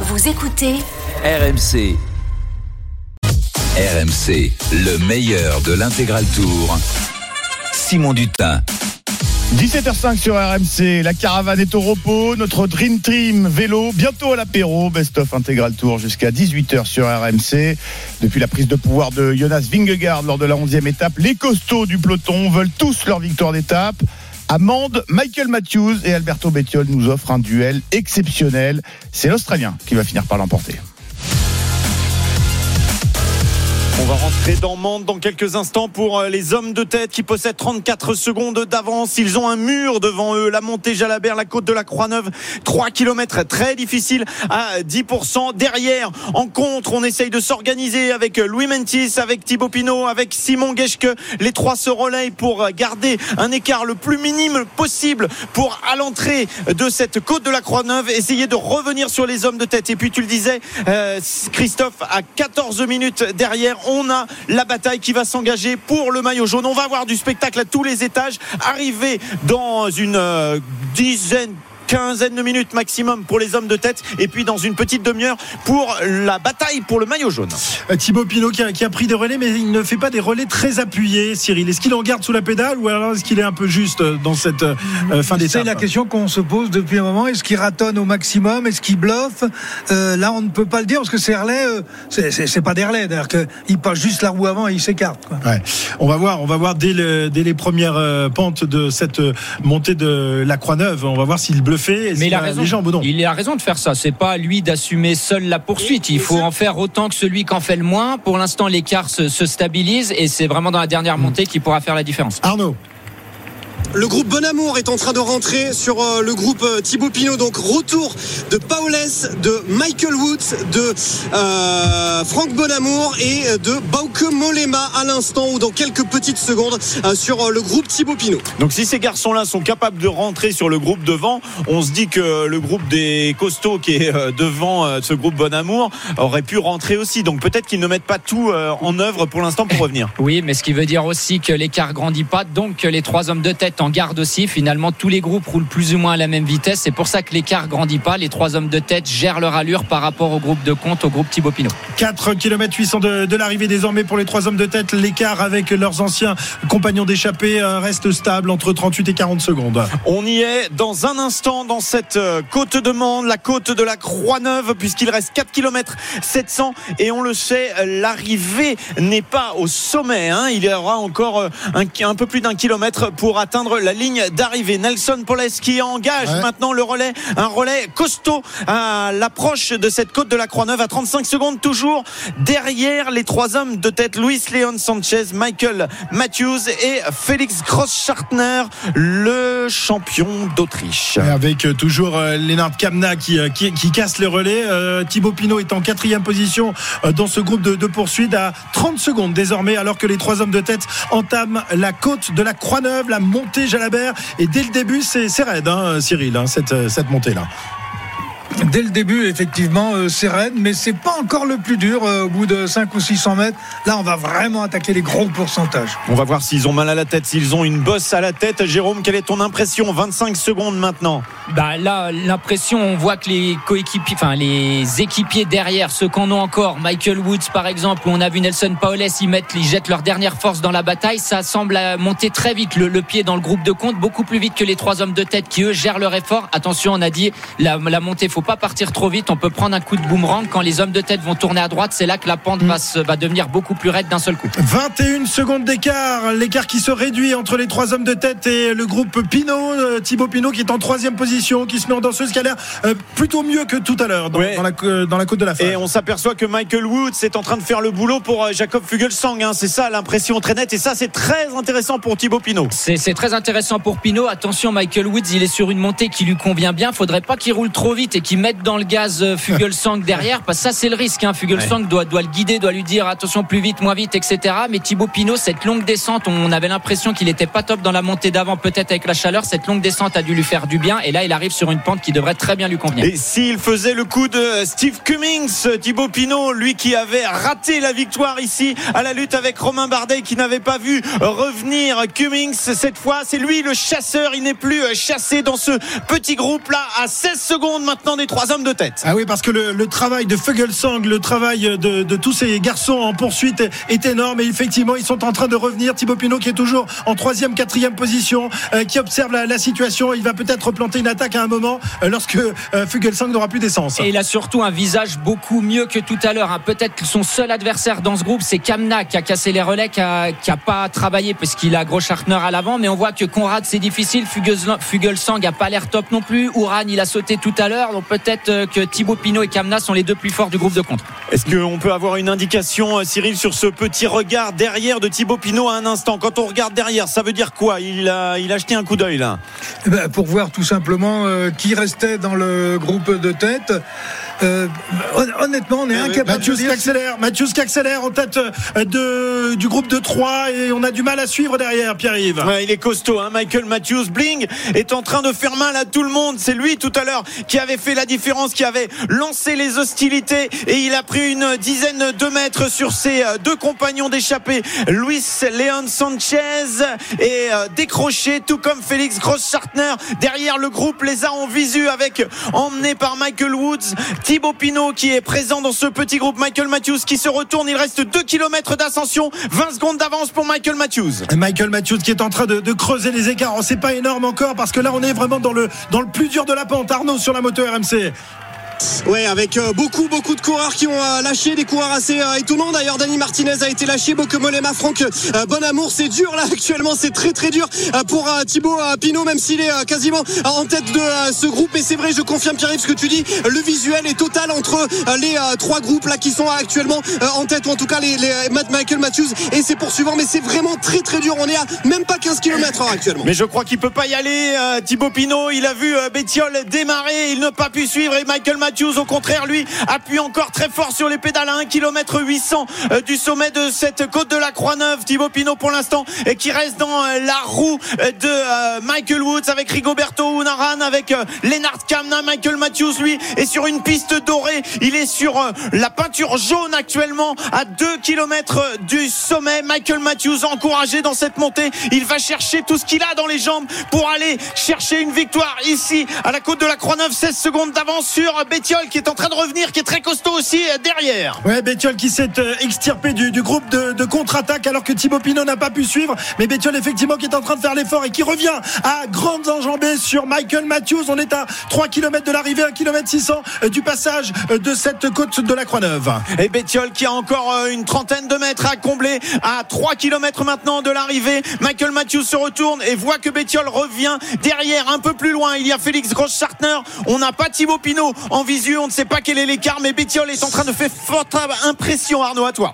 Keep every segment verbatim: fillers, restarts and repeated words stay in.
Vous écoutez R M C. R M C, le meilleur de l'intégral tour. Simon Dutin. dix-sept heures cinq sur R M C, la caravane est au repos, notre Dream Team vélo, bientôt à l'apéro, Best of Intégral Tour jusqu'à dix-huit heures sur R M C. Depuis la prise de pouvoir de Jonas Vingegaard lors de la onzième étape, les costauds du peloton veulent tous leur victoire d'étape. À Mende, Michael Matthews et Alberto Bettiol nous offrent un duel exceptionnel. C'est l'Australien qui va finir par l'emporter. On va rentrer dans Mende dans quelques instants pour les hommes de tête qui possèdent trente-quatre secondes d'avance. Ils ont un mur devant eux. La montée Jalabert, la côte de la Croix-Neuve. trois kilomètres très difficiles à dix pour cent. Derrière, en contre, on essaye de s'organiser avec Louis Meintjes, avec Thibaut Pinot, avec Simon Geschke. Les trois se relaient pour garder un écart le plus minime possible pour, à l'entrée de cette côte de la Croix-Neuve, essayer de revenir sur les hommes de tête. Et puis, tu le disais, euh, Christophe, à quatorze minutes derrière, on a la bataille qui va s'engager pour le maillot jaune. On va avoir du spectacle à tous les étages. Arrivé dans une euh, dizaine, quinzaine de minutes maximum pour les hommes de tête, et puis dans une petite demi-heure pour la bataille pour le maillot jaune. Thibaut Pinot qui a, qui a pris des relais, mais il ne fait pas des relais très appuyés. Cyril, est-ce qu'il en garde sous la pédale, ou alors est-ce qu'il est un peu juste dans cette euh, fin d'étape? C'est la question qu'on se pose depuis un moment. Est-ce qu'il ratonne au maximum, est-ce qu'il bluffe? euh, Là on ne peut pas le dire, parce que ces relais euh, c'est, c'est, c'est pas des relais, d'ailleurs qu'il passe juste la roue avant et il s'écarte, quoi. Ouais. On va voir, on va voir dès, le, dès les premières euh, pentes de cette euh, montée de la Croix-Neuve, on va voir s'il bluffe. Fait, mais il a, raison, jambes, il a raison de faire ça. C'est pas à lui d'assumer seul la poursuite. Il faut en faire autant que celui qui en fait le moins. Pour l'instant, l'écart se, se stabilise, et c'est vraiment dans la dernière montée qu'il pourra faire la différence. Arnaud, le groupe Bonamour est en train de rentrer sur le groupe Thibaut Pinot. Donc retour de Paolès, de Michael Woods, de euh, Franck Bonamour et de Bauke Mollema à l'instant, ou dans quelques petites secondes, euh, sur le groupe Thibaut Pinot. Donc si ces garçons-là sont capables de rentrer sur le groupe devant, on se dit que le groupe des costauds qui est devant ce groupe Bonamour aurait pu rentrer aussi. Donc peut-être qu'ils ne mettent pas tout en œuvre pour l'instant pour revenir. Oui, mais ce qui veut dire aussi que l'écart grandit pas, donc que les trois hommes de tête en garde aussi. Finalement, tous les groupes roulent plus ou moins à la même vitesse. C'est pour ça que l'écart grandit pas. Les trois hommes de tête gèrent leur allure par rapport au groupe de compte, au groupe Thibaut Pinot. quatre virgule huit kilomètres de, de l'arrivée désormais pour les trois hommes de tête. L'écart avec leurs anciens compagnons d'échappée reste stable entre trente-huit et quarante secondes. On y est dans un instant dans cette côte de Mende, la côte de la Croix-Neuve, puisqu'il reste quatre kilomètres sept cents, et on le sait, l'arrivée n'est pas au sommet, hein. Il y aura encore un, un peu plus d'un kilomètre pour atteindre la ligne d'arrivée. Nelson Poles qui engage ouais. maintenant le relais, un relais costaud à l'approche de cette côte de la Croix-Neuve, à trente-cinq secondes toujours derrière les trois hommes de tête, Luis Leon Sanchez, Michael Matthews et Félix Großschartner, le champion d'Autriche. Et avec toujours Lennard Kämna qui, qui, qui casse les relais. Thibaut Pinot est en quatrième position dans ce groupe de, de poursuite à trente secondes désormais, alors que les trois hommes de tête entament la côte de la Croix-Neuve, la montée Jalabert, et dès le début c'est, c'est raide, hein, Cyril, hein, cette, cette montée là. Dès le début, effectivement, euh, c'est raide, mais c'est pas encore le plus dur. Euh, au bout de cinq ou six cents mètres, là, on va vraiment attaquer les gros pourcentages. On va voir s'ils ont mal à la tête, s'ils ont une bosse à la tête. Jérôme, quelle est ton impression? vingt-cinq secondes maintenant. Bah là, l'impression, on voit que les coéquipiers, enfin les équipiers derrière, ceux qu'on a encore, Michael Woods par exemple, on a vu Nelson Poles, ils mettent, ils jettent leur dernière force dans la bataille. Ça semble monter très vite, le, le pied dans le groupe de compte, beaucoup plus vite que les trois hommes de tête qui eux gèrent leur effort. Attention, on a dit la, la montée, faut pas partir trop vite, on peut prendre un coup de boomerang. Quand les hommes de tête vont tourner à droite, c'est là que la pente va, se, va devenir beaucoup plus raide d'un seul coup. vingt et une secondes d'écart, l'écart qui se réduit entre les trois hommes de tête et le groupe Pinot. Thibaut Pinot qui est en troisième position, qui se met en danseuse, qui a l'air plutôt mieux que tout à l'heure dans, ouais. dans, la, dans la côte de la fin. Et on s'aperçoit que Michael Woods est en train de faire le boulot pour Jakob Fuglsang, hein. C'est ça l'impression très nette, et ça c'est très intéressant pour Thibaut Pinot. C'est, c'est très intéressant pour Pinot. Attention, Michael Woods, il est sur une montée qui lui convient bien, faudrait pas qu'il roule trop vite et qui mettent dans le gaz Fuglsang derrière, parce que ça c'est le risque, hein. Fuglsang ouais. doit, doit le guider, doit lui dire attention, plus vite, moins vite, et cetera. Mais Thibaut Pinot, cette longue descente, on avait l'impression qu'il n'était pas top dans la montée d'avant, peut-être avec la chaleur, cette longue descente a dû lui faire du bien, et là il arrive sur une pente qui devrait très bien lui convenir. Et s'il faisait le coup de Steve Cummings, Thibaut Pinot, lui qui avait raté la victoire ici à la lutte avec Romain Bardet, qui n'avait pas vu revenir Cummings, cette fois c'est lui le chasseur, il n'est plus chassé dans ce petit groupe là, à seize secondes maintenant des les trois hommes de tête. Ah oui, parce que le, le travail de Fuglsang, le travail de, de tous ces garçons en poursuite est, est énorme, et effectivement ils sont en train de revenir. Thibaut Pinot qui est toujours en troisième, quatrième position, euh, qui observe la, la situation. Il va peut-être planter une attaque à un moment euh, lorsque euh, Fuglsang n'aura plus d'essence. Et il a surtout un visage beaucoup mieux que tout à l'heure, hein. Peut-être son seul adversaire dans ce groupe, c'est Kämna qui a cassé les relais, qui a, qui a pas travaillé parce qu'il a Großschartner à l'avant, mais on voit que Conrad c'est difficile, Fuglsang a pas l'air top non plus, Ouran il a sauté tout à l'heure, donc peut-être que Thibaut Pinot et Kämna sont les deux plus forts du groupe de contre. Est-ce qu'on peut avoir une indication, Cyril, sur ce petit regard derrière de Thibaut Pinot à un instant? Quand on regarde derrière, ça veut dire quoi? Il a, il a jeté un coup d'œil là. Eh ben, pour voir tout simplement euh, qui restait dans le groupe de tête. Euh, honnêtement, on est incapable de dire. Matthews qui accélère en tête de, du groupe de trois, et on a du mal à suivre derrière, Pierre-Yves. Ouais, il est costaud, hein, Michael Matthews. Bling est en train de faire mal à tout le monde. C'est lui tout à l'heure qui avait fait la différence, qui avait lancé les hostilités, et il a pris une dizaine de mètres sur ses deux compagnons d'échappée, Luis Leon Sanchez, et décroché, tout comme Félix Großschartner. Derrière, le groupe les a en visu, avec, emmené par Michael Woods, Thibaut Pinot qui est présent dans ce petit groupe. Michael Matthews qui se retourne, il reste deux kilomètres d'ascension, vingt secondes d'avance pour Michael Matthews. Michael Matthews qui est en train de, de creuser les écarts. Oh, c'est pas énorme encore, parce que là on est vraiment dans le, dans le plus dur de la pente. Arnaud, sur la moto R M C. Ouais, avec beaucoup beaucoup de coureurs qui ont lâché, des coureurs assez étonnants d'ailleurs. Dani Martinez a été lâché, Bauke Mollema, Franck Bonamour. C'est dur là actuellement, c'est très très dur pour Thibaut Pinot, même s'il est quasiment en tête de ce groupe. Et c'est vrai, je confirme Pierre-Yves ce que tu dis, le visuel est total entre les trois groupes là qui sont actuellement en tête, ou en tout cas les, les Michael Matthews et ses poursuivants. Mais c'est vraiment très très dur, on est à même pas quinze kilomètres heure actuellement. Mais je crois qu'il peut pas y aller, Thibaut Pinot. Il a vu Bettiol démarrer, il n'a pas pu suivre, et Michael Matthews Matthews au contraire, lui, appuie encore très fort sur les pédales à un virgule huit kilomètres du sommet de cette côte de la Croix-Neuve. Thibaut Pinot pour l'instant et qui reste dans la roue de Michael Woods, avec Rigoberto Unaran, avec Lennard Kämna. Michael Matthews, lui, est sur une piste dorée, il est sur la peinture jaune actuellement, à deux kilomètres du sommet. Michael Matthews encouragé dans cette montée, il va chercher tout ce qu'il a dans les jambes pour aller chercher une victoire ici à la côte de la Croix-Neuve. seize secondes d'avance sur Bédard Bettiol qui est en train de revenir, qui est très costaud aussi derrière. Ouais, Bettiol qui s'est extirpé du, du groupe de, de contre-attaque alors que Thibaut Pinot n'a pas pu suivre. Mais Bettiol effectivement qui est en train de faire l'effort et qui revient à grandes enjambées sur Michael Matthews. On est à trois kilomètres de l'arrivée, un virgule six kilomètres du passage de cette côte de la Croix-Neuve. Et Bettiol qui a encore une trentaine de mètres à combler, à trois kilomètres maintenant de l'arrivée. Michael Matthews se retourne et voit que Bettiol revient derrière. Un peu plus loin, il y a Félix Großschartner. On n'a pas Thibaut Pinot en visu, on ne sait pas quel est l'écart, mais Bettiol est en train de faire forte impression. Arnaud, à toi.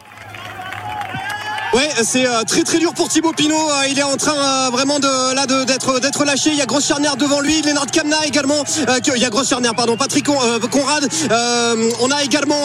Ouais, c'est très très dur pour Thibaut Pinot. Il est en train vraiment de là de, d'être d'être lâché. Il y a Großschartner devant lui, Lennard Kämna également. Euh, il y a Großschartner, pardon, Patrick Conrad. Euh, on a également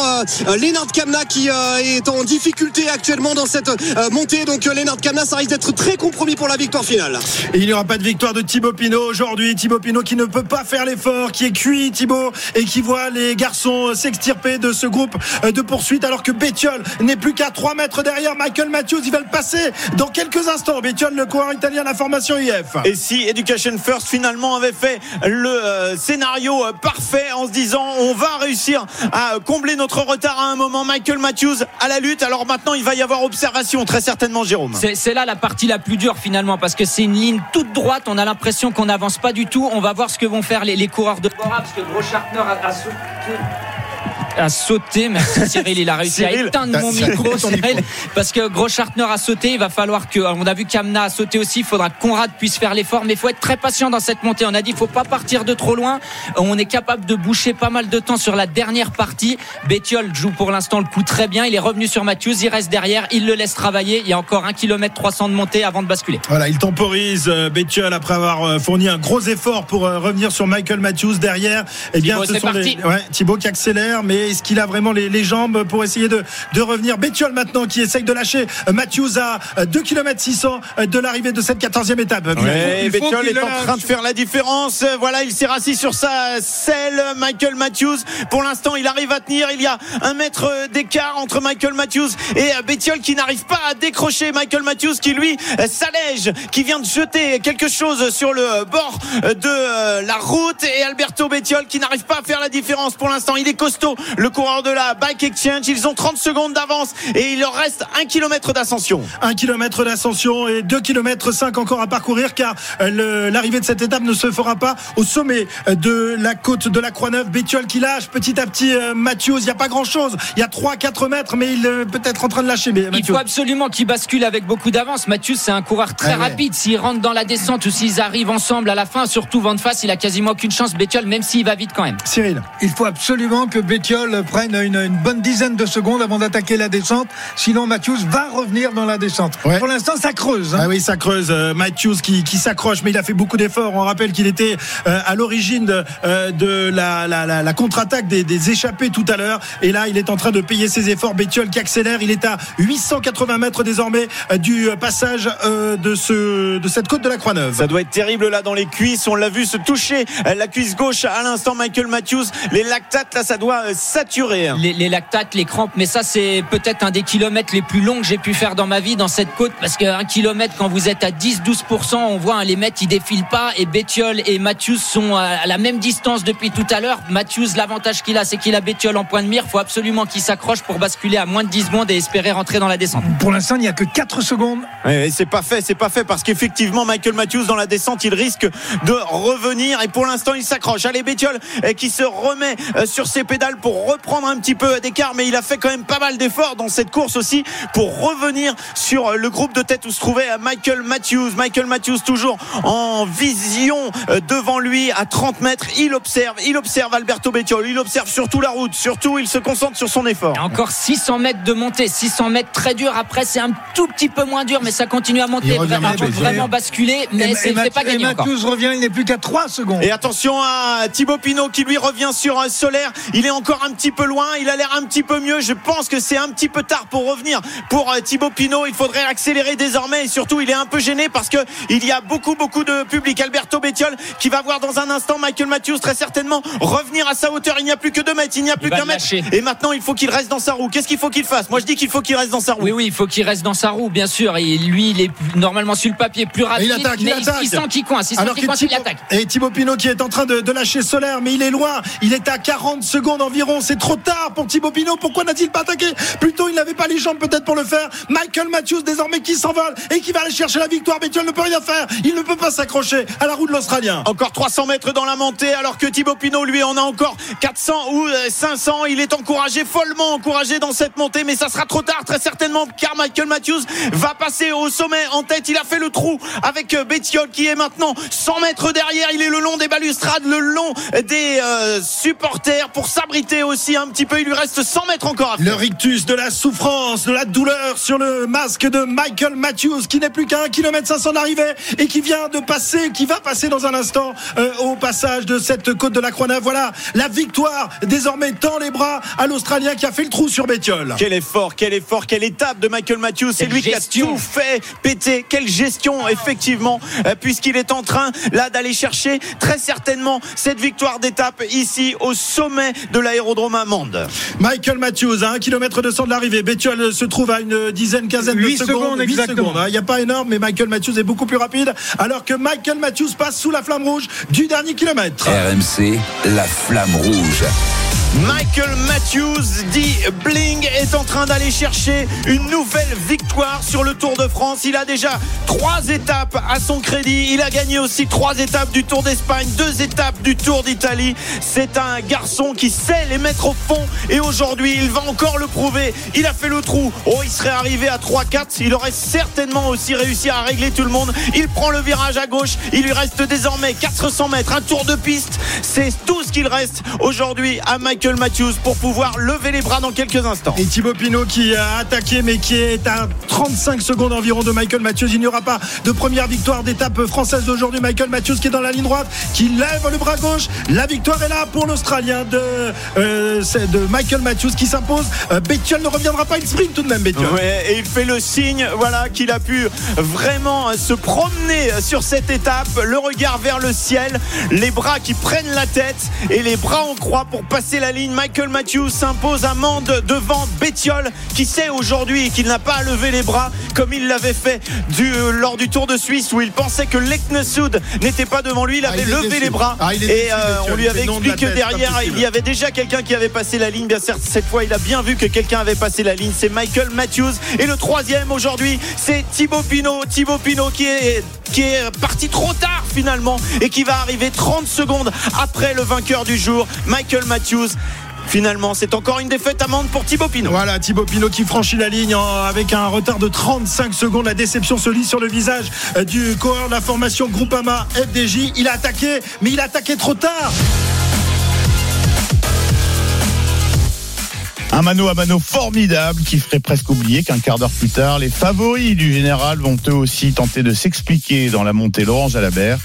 euh, Lennard Kämna qui euh, est en difficulté actuellement dans cette euh, montée. Donc Lennard Kämna, ça risque d'être très compromis pour la victoire finale. Et il n'y aura pas de victoire de Thibaut Pinot aujourd'hui. Thibaut Pinot qui ne peut pas faire l'effort, qui est cuit, Thibaut, et qui voit les garçons s'extirper de ce groupe de poursuite, alors que Bettiol n'est plus qu'à trois mètres derrière Michael Matthews. Il va le passer dans quelques instants, Bettiol, le coureur italien, la formation I F. Et si Education First finalement avait fait le euh, scénario euh, parfait, en se disant on va réussir à euh, combler notre retard à un moment. Michael Matthews à la lutte. Alors maintenant il va y avoir observation très certainement, Jérôme. C'est, c'est là la partie la plus dure finalement, parce que c'est une ligne toute droite, on a l'impression qu'on n'avance pas du tout. On va voir ce que vont faire les, les coureurs de Bora, parce que Großschartner a, a sauté a sauté, merci Cyril, il a réussi Cyril, à éteindre mon micro, Cyril, parce que Großschartner a sauté. Il va falloir que, on a vu Kämna a sauté aussi, il faudra que Conrad puisse faire l'effort, mais il faut être très patient dans cette montée. On a dit il faut pas partir de trop loin, on est capable de boucher pas mal de temps sur la dernière partie. Bettiol joue pour l'instant le coup très bien, il est revenu sur Matthews, il reste derrière, il le laisse travailler, il y a encore un virgule trois kilomètres de montée avant de basculer. Voilà, il temporise Bettiol après avoir fourni un gros effort pour revenir sur Michael Matthews derrière. Et eh bien Thibaut, ce sont les... ouais, Thibaut qui accélère, mais mais est-ce qu'il a vraiment les, les jambes pour essayer de, de revenir? Bettiol maintenant qui essaye de lâcher Matthews à deux kilomètres six cents de l'arrivée de cette quatorzième étape. Ouais, Bettiol est en train lâche. de faire la différence. Voilà, il s'est rassis sur sa selle. Michael Matthews, pour l'instant, il arrive à tenir. Il y a un mètre d'écart entre Michael Matthews et Bettiol qui n'arrive pas à décrocher. Michael Matthews qui, lui, s'allège, qui vient de jeter quelque chose sur le bord de la route. Et Alberto Bettiol qui n'arrive pas à faire la différence pour l'instant. Il est costaud, le coureur de la Bike Exchange. Ils ont trente secondes d'avance et il leur reste un kilomètre d'ascension. un kilomètre d'ascension et deux virgule cinq kilomètres encore à parcourir, car le, l'arrivée de cette étape ne se fera pas au sommet de la côte de la Croix-Neuve. Bettiol qui lâche petit à petit Matthews. Il n'y a pas grand chose. Il y a trois à quatre mètres, mais il est peut-être en train de lâcher. Mais il faut absolument qu'il bascule avec beaucoup d'avance. Matthews, c'est un coureur très ah ouais. rapide. S'ils rentrent dans la descente ou s'ils arrivent ensemble à la fin, surtout vent de face, il a quasiment aucune chance. Bettiol, même s'il va vite quand même. Cyril, il faut absolument que Bettiol prenne une, une bonne dizaine de secondes avant d'attaquer la descente. Sinon, Matthews va revenir dans la descente. Ouais. Pour l'instant, ça creuse. Hein. Ah oui, ça creuse. Euh, Matthews qui, qui s'accroche, mais il a fait beaucoup d'efforts. On rappelle qu'il était euh, à l'origine de, euh, de la, la, la, la contre-attaque des, des échappés tout à l'heure. Et là, il est en train de payer ses efforts. Bettiol qui accélère. Il est à huit cent quatre-vingts mètres désormais euh, du passage euh, de, ce, de cette côte de la Croix-Neuve. Ça doit être terrible là dans les cuisses. On l'a vu se toucher euh, la cuisse gauche à l'instant, Michael Matthews. Les lactates, là, ça doit euh, saturer. Hein. Les, les lactates, les crampes. Mais ça, c'est peut-être un des kilomètres les plus longs que j'ai pu faire dans ma vie dans cette côte. Parce qu'un kilomètre, quand vous êtes à dix à douze pour cent, on voit hein, les mecs, ils défilent pas. Et Bettiol et Matthews sont à la même distance depuis tout à l'heure. Matthews, l'avantage qu'il a, c'est qu'il a Bettiol en point de mire. Il faut absolument qu'il s'accroche pour basculer à moins de dix secondes et espérer rentrer dans la descente. Pour l'instant, il n'y a que quatre secondes. Et c'est pas fait, c'est pas fait. Parce qu'effectivement, Michael Matthews, dans la descente, il risque de revenir. Et pour l'instant, il s'accroche. Allez, Bettiol qui se remet sur ses pédales pour reprendre un petit peu d'écart. Mais il a fait quand même pas mal d'efforts dans cette course aussi pour revenir sur le groupe de tête où se trouvait Michael Matthews. Michael Matthews toujours en vision devant lui à trente mètres. Il observe, il observe Alberto Bettiol. Il observe surtout la route. Surtout, il se concentre sur son effort. Et encore six cents mètres de montée. six cents mètres très dur. Après, c'est un tout petit peu moins dur, mais ça continue à monter. Vraiment, vraiment basculer, mais et c'est, et Mathieu, c'est pas gagné encore. Et Matthews revient. Il n'est plus qu'à trois secondes. Et attention à Thibaut Pinot qui lui revient sur Solaire. Il est encore un petit peu loin. Il a l'air un petit peu mieux. Je pense que c'est un petit peu tard pour revenir pour Thibaut Pinot. Il faudrait accélérer désormais et surtout il est un peu gêné parce que il y a beaucoup beaucoup de public. Alberto Bettiol qui va voir dans un instant Michael Matthews très certainement revenir à sa hauteur. Il n'y a plus que deux mètres, il n'y a plus il qu'un mètre lâcher. Et maintenant il faut qu'il reste dans sa roue. Qu'est-ce qu'il faut qu'il fasse? Moi je dis qu'il faut qu'il reste dans sa roue. Oui oui, il faut qu'il reste dans sa roue bien sûr. Et lui il est normalement sur le papier plus rapide, il attaque, mais il, il sent qu'il coince, il sent qu'il coince, il attaque. Et Thibaut Pinot qui est en train de, de lâcher Solaire, mais il est loin, il est à quarante secondes environ. C'est trop tard pour Thibaut Pinot. Pourquoi n'a-t-il pas attaqué plus tôt? Il n'avait pas les jambes peut-être pour le faire. Michael Matthews désormais qui s'envole et qui va aller chercher la victoire. Bettiol ne peut rien faire, il ne peut pas s'accrocher à la roue de l'Australien. Encore trois cents mètres dans la montée alors que Thibaut Pinot lui en a encore quatre cents ou cinq cents. Il est encouragé, follement encouragé dans cette montée, mais ça sera trop tard très certainement car Michael Matthews va passer au sommet en tête. Il a fait le trou avec Bettiol qui est maintenant cent mètres derrière. Il est le long des balustrades, le long des euh, supporters pour s'abriter aussi un petit peu. Il lui reste cent mètres encore à faire. Le rictus de la souffrance, de la douleur sur le masque de Michael Matthews qui n'est plus qu'à un kilomètre cinq cents d'arrivée et qui vient de passer, qui va passer dans un instant euh, au passage de cette côte de la Croix-Neuve. Voilà la victoire désormais tend les bras à l'Australien qui a fait le trou sur Bettiol. Quel effort, quel effort, quelle étape de Michael Matthews. C'est quelle lui gestion. Qui a tout fait péter. Quelle gestion effectivement puisqu'il est en train là d'aller chercher très certainement cette victoire d'étape ici au sommet de l'aérodrome à Mende. Michael Matthews à un kilomètre deux cents de l'arrivée. Bettiol se trouve à une dizaine, quinzaine de secondes. huit secondes. Il n'y a pas énorme, mais Michael Matthews est beaucoup plus rapide alors que Michael Matthews passe sous la flamme rouge du dernier kilomètre. R M C, la flamme rouge. Michael Matthews dit Bling est en train d'aller chercher une nouvelle victoire sur le Tour de France. Il a déjà trois étapes à son crédit. Il a gagné aussi trois étapes du Tour d'Espagne, deux étapes du Tour d'Italie. C'est un garçon qui sait les mettre au fond et aujourd'hui il va encore le prouver. Il a fait le trou. Oh, il serait arrivé à trois quatre. Il aurait certainement aussi réussi à régler tout le monde. Il prend le virage à gauche. Il lui reste désormais quatre cents mètres, un tour de piste. C'est tout ce qu'il reste aujourd'hui à Michael Michael Matthews pour pouvoir lever les bras dans quelques instants. Et Thibaut Pinot qui a attaqué mais qui est à trente-cinq secondes environ de Michael Matthews. Il n'y aura pas de première victoire d'étape française d'aujourd'hui. Michael Matthews qui est dans la ligne droite, qui lève le bras gauche. La victoire est là pour l'Australien de, euh, de Michael Matthews qui s'impose. Euh, Bettiol ne reviendra pas, il sprint tout de même Bettiol. Ouais, et il fait le signe, voilà, qu'il a pu vraiment se promener sur cette étape. Le regard vers le ciel, les bras qui prennent la tête et les bras en croix pour passer la ligne. Michael Matthews s'impose à Mende devant Bettiol qui sait aujourd'hui qu'il n'a pas à lever les bras comme il l'avait fait du, lors du Tour de Suisse où il pensait que Leknesud n'était pas devant lui. Il avait ah, il levé déçu. les bras ah, et euh, on lui avait expliqué de que tête, derrière il y avait déjà quelqu'un qui avait passé la ligne. Bien certes, cette fois il a bien vu que quelqu'un avait passé la ligne, c'est Michael Matthews. Et le troisième aujourd'hui c'est Thibaut Pinot. Thibaut Pinot qui est, qui est parti trop tard finalement et qui va arriver trente secondes après le vainqueur du jour, Michael Matthews. Finalement, c'est encore une défaite amende pour Thibaut Pinot. Voilà, Thibaut Pinot qui franchit la ligne avec un retard de trente-cinq secondes. La déception se lit sur le visage du coureur de la formation Groupama F D J. Il a attaqué, mais il a attaqué trop tard. Un mano à mano formidable qui ferait presque oublier qu'un quart d'heure plus tard, les favoris du général vont eux aussi tenter de s'expliquer dans la montée Laurent Jalabert.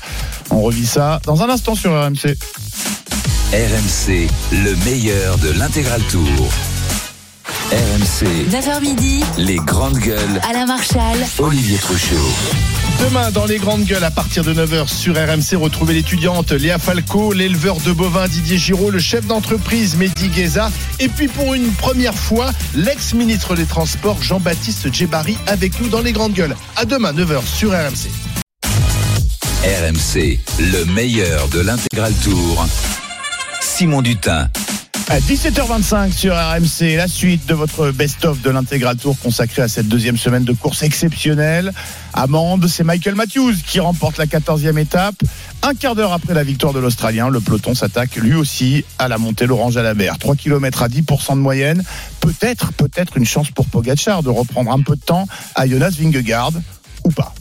On revit ça dans un instant sur R M C. R M C, le meilleur de l'intégral tour. R M C, neuf heures midi, les grandes gueules. Alain Marchal, Olivier Truchot. Demain, dans les grandes gueules, à partir de neuf heures sur R M C, retrouvez l'étudiante Léa Falco, l'éleveur de bovins Didier Giraud, le chef d'entreprise Mehdi Gueza, et puis pour une première fois, l'ex-ministre des Transports Jean-Baptiste Djebbari avec nous dans les grandes gueules. À demain, neuf heures sur R M C. R M C, le meilleur de l'intégral tour. Simon Dutin. À dix-sept heures vingt-cinq sur R M C, la suite de votre best-of de l'intégral tour consacré à cette deuxième semaine de course exceptionnelle. À Mende, c'est Michael Matthews qui remporte la quatorzième étape. Un quart d'heure après la victoire de l'Australien, le peloton s'attaque lui aussi à la montée Laurent Jalabert. trois kilomètres à dix pour cent de moyenne. Peut-être, peut-être une chance pour Pogačar de reprendre un peu de temps à Jonas Vingegaard ou pas.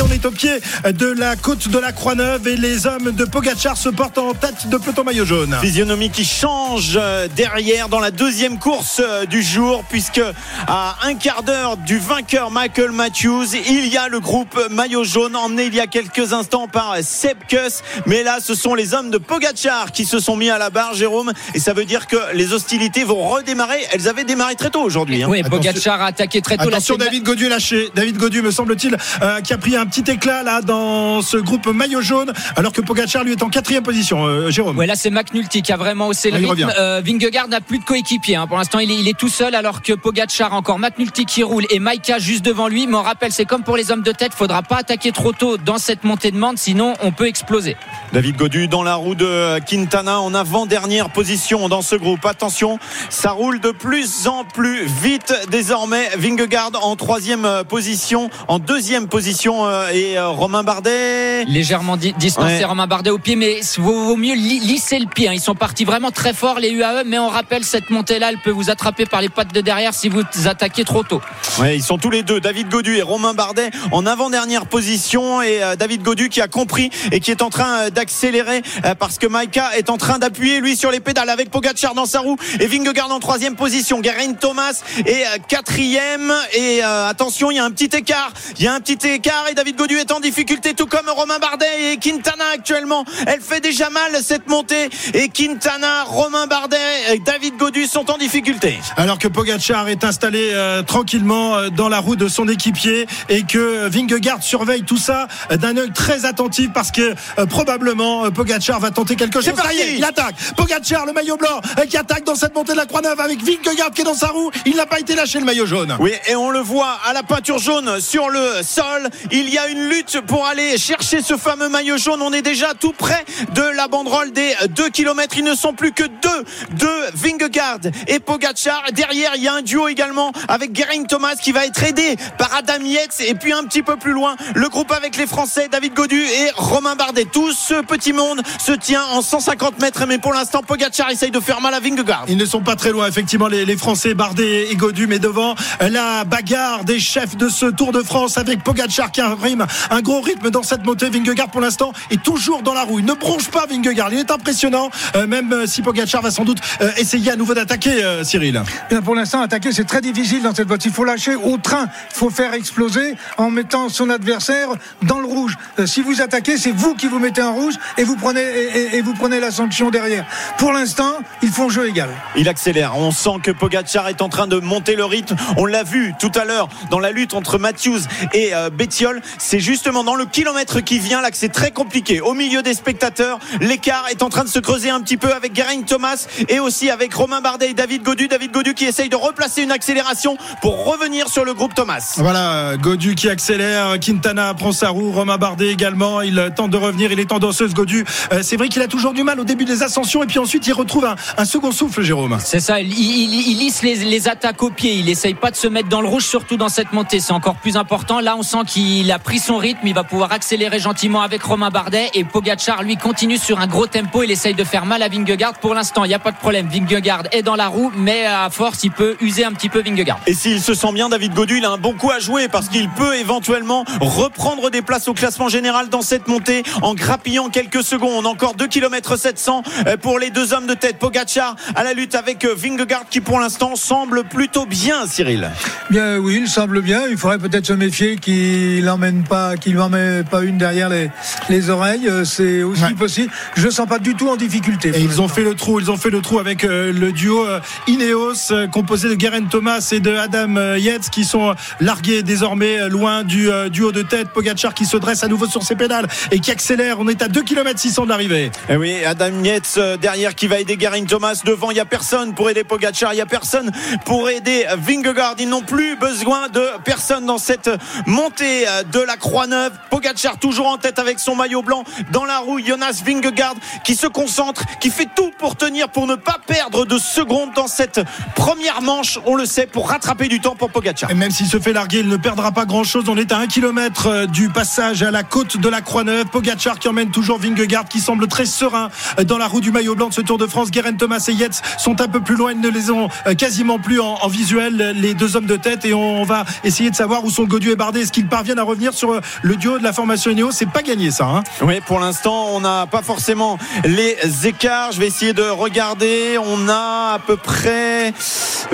On est au pied de la côte de la Croix-Neuve et les hommes de Pogačar se portent en tête de peloton maillot jaune. Physionomie qui change derrière dans la deuxième course du jour, puisque à un quart d'heure du vainqueur Michael Matthews, il y a le groupe maillot jaune emmené il y a quelques instants par Sepkus, mais là ce sont les hommes de Pogačar qui se sont mis à la barre, Jérôme, et ça veut dire que les hostilités vont redémarrer. Elles avaient démarré très tôt aujourd'hui, hein. Oui, Pogačar a attaqué très tôt. Attention, la... David Gaudu est lâché. David Gaudu, me semble-t-il, euh, qui a pris un petit éclat là dans ce groupe maillot jaune, alors que Pogačar lui est en quatrième position. Euh, Jérôme. Ouais, là c'est McNulty qui a vraiment haussé le rythme. Euh, Vingegaard n'a plus de coéquipier, hein. Pour l'instant il est, il est tout seul, alors que Pogačar encore McNulty qui roule et Maika juste devant lui. Mais on rappelle, c'est comme pour les hommes de tête, faudra pas attaquer trop tôt dans cette montée de Mende, sinon on peut exploser. David Gaudu dans la roue de Quintana en avant-dernière position dans ce groupe. Attention, ça roule de plus en plus vite désormais. Vingegaard en troisième position, en deuxième position. Euh, Et Romain Bardet légèrement distancé, ouais. Romain Bardet au pied, mais vaut mieux lisser le pied. Ils sont partis vraiment très fort les U A E, mais on rappelle, cette montée-là, elle peut vous attraper par les pattes de derrière si vous attaquez trop tôt. Ouais, ils sont tous les deux, David Gaudu et Romain Bardet, en avant-dernière position, et David Gaudu qui a compris et qui est en train d'accélérer parce que Maika est en train d'appuyer lui sur les pédales avec Pogačar dans sa roue et Vingegaard en troisième position. Geraint Thomas est quatrième et euh, attention, il y a un petit écart, il y a un petit écart et David Gaudu est en difficulté, tout comme Romain Bardet et Quintana actuellement. Elle fait déjà mal cette montée et Quintana, Romain Bardet et David Gaudu sont en difficulté. Alors que Pogačar est installé euh, tranquillement dans la roue de son équipier et que Vingegaard surveille tout ça d'un œil très attentif parce que euh, probablement Pogačar va tenter quelque chose. Ça y est, il attaque. Pogačar, le maillot blanc euh, qui attaque dans cette montée de la Croix-Neuve avec Vingegaard qui est dans sa roue. Il n'a pas été lâché, le maillot jaune. Oui, et on le voit à la peinture jaune sur le sol. Il y a une lutte pour aller chercher ce fameux maillot jaune. On est déjà tout près de la banderole des deux kilomètres. Ils ne sont plus que deux. Deux, Vingegaard et Pogačar. Derrière, il y a un duo également avec Geraint Thomas qui va être aidé par Adam Yates. Et puis un petit peu plus loin, le groupe avec les Français, David Gaudu et Romain Bardet. Tout ce petit monde se tient en cent cinquante mètres. Mais pour l'instant, Pogačar essaye de faire mal à Vingegaard. Ils ne sont pas très loin, effectivement, les, les Français, Bardet et Gaudu. Mais devant, la bagarre des chefs de ce Tour de France avec Pogačar qui a imprime un gros rythme dans cette montée. Vingegaard pour l'instant est toujours dans la roue, il ne bronche pas. Vingegaard, il est impressionnant, euh, même si Pogačar va sans doute euh, essayer à nouveau d'attaquer. euh, Cyril, bien, pour l'instant attaquer c'est très difficile dans cette boîte, il faut lâcher au train, il faut faire exploser en mettant son adversaire dans le rouge. Euh, si vous attaquez, c'est vous qui vous mettez en rouge et vous prenez, et, et, et vous prenez la sanction derrière. Pour l'instant ils font jeu égal, il accélère, on sent que Pogačar est en train de monter le rythme, on l'a vu tout à l'heure dans la lutte entre Matthews et euh, Bettiol. C'est justement dans le kilomètre qui vient là que c'est très compliqué, au milieu des spectateurs l'écart est en train de se creuser un petit peu avec Geraint Thomas et aussi avec Romain Bardet et David Gaudu. David Gaudu qui essaye de replacer une accélération pour revenir sur le groupe Thomas. Voilà, Gaudu qui accélère, Quintana prend sa roue, Romain Bardet également, il tente de revenir, il est tendanceuse Gaudu, euh, c'est vrai qu'il a toujours du mal au début des ascensions et puis ensuite il retrouve un, un second souffle. Jérôme, c'est ça, il, il, il lisse les, les attaques au pied, il essaye pas de se mettre dans le rouge, surtout dans cette montée, c'est encore plus important. Là on sent qu'il a pris son rythme, il va pouvoir accélérer gentiment avec Romain Bardet et Pogačar lui continue sur un gros tempo, il essaye de faire mal à Vingegaard. Pour l'instant il n'y a pas de problème, Vingegaard est dans la roue mais à force il peut user un petit peu Vingegaard. Et s'il se sent bien, David Gaudu, il a un bon coup à jouer parce qu'il peut éventuellement reprendre des places au classement général dans cette montée en grappillant quelques secondes. Encore deux kilomètres sept cents pour les deux hommes de tête. Pogačar à la lutte avec Vingegaard qui pour l'instant semble plutôt bien. Cyril, bien oui, il semble bien, il faudrait peut-être se méfier qu'il n'emmène pas, qu'il n'emmène pas une derrière les, les oreilles, c'est aussi ouais. possible. Je ne sens pas du tout en difficulté. Et ils ont fait le trou, ils ont fait le trou avec euh, le duo euh, Ineos euh, composé de Geraint Thomas et de Adam euh, Yates qui sont euh, largués désormais euh, loin du euh, duo de tête. Pogačar qui se dresse à nouveau sur ses pédales et qui accélère, on est à deux kilomètres six cents de l'arrivée. Et oui, Adam Yates euh, derrière qui va aider Geraint Thomas, devant il n'y a personne pour aider Pogačar, il n'y a personne pour aider Vingegaard, ils n'ont plus besoin de personne dans cette montée de la Croix-Neuve. Pogačar toujours en tête avec son maillot blanc dans la roue, Jonas Vingegaard qui se concentre, qui fait tout pour tenir, pour ne pas perdre de secondes dans cette première manche, on le sait, pour rattraper du temps pour Pogačar. Et même s'il se fait larguer, il ne perdra pas grand chose. On est à un kilomètre du passage à la côte de la Croix-Neuve, Pogačar qui emmène toujours Vingegaard qui semble très serein dans la roue du maillot blanc de ce Tour de France. Geraint Thomas et Yates sont un peu plus loin, ils ne les ont quasiment plus en, en visuel, les deux hommes de tête, et on, on va essayer de savoir où sont Gaudu et Bardet, est-ce qu'ils parviennent à revenir sur le duo de la formation Ineos. C'est pas gagné ça hein. Oui, pour l'instant on n'a pas forcément les écarts, je vais essayer de regarder, on a à peu près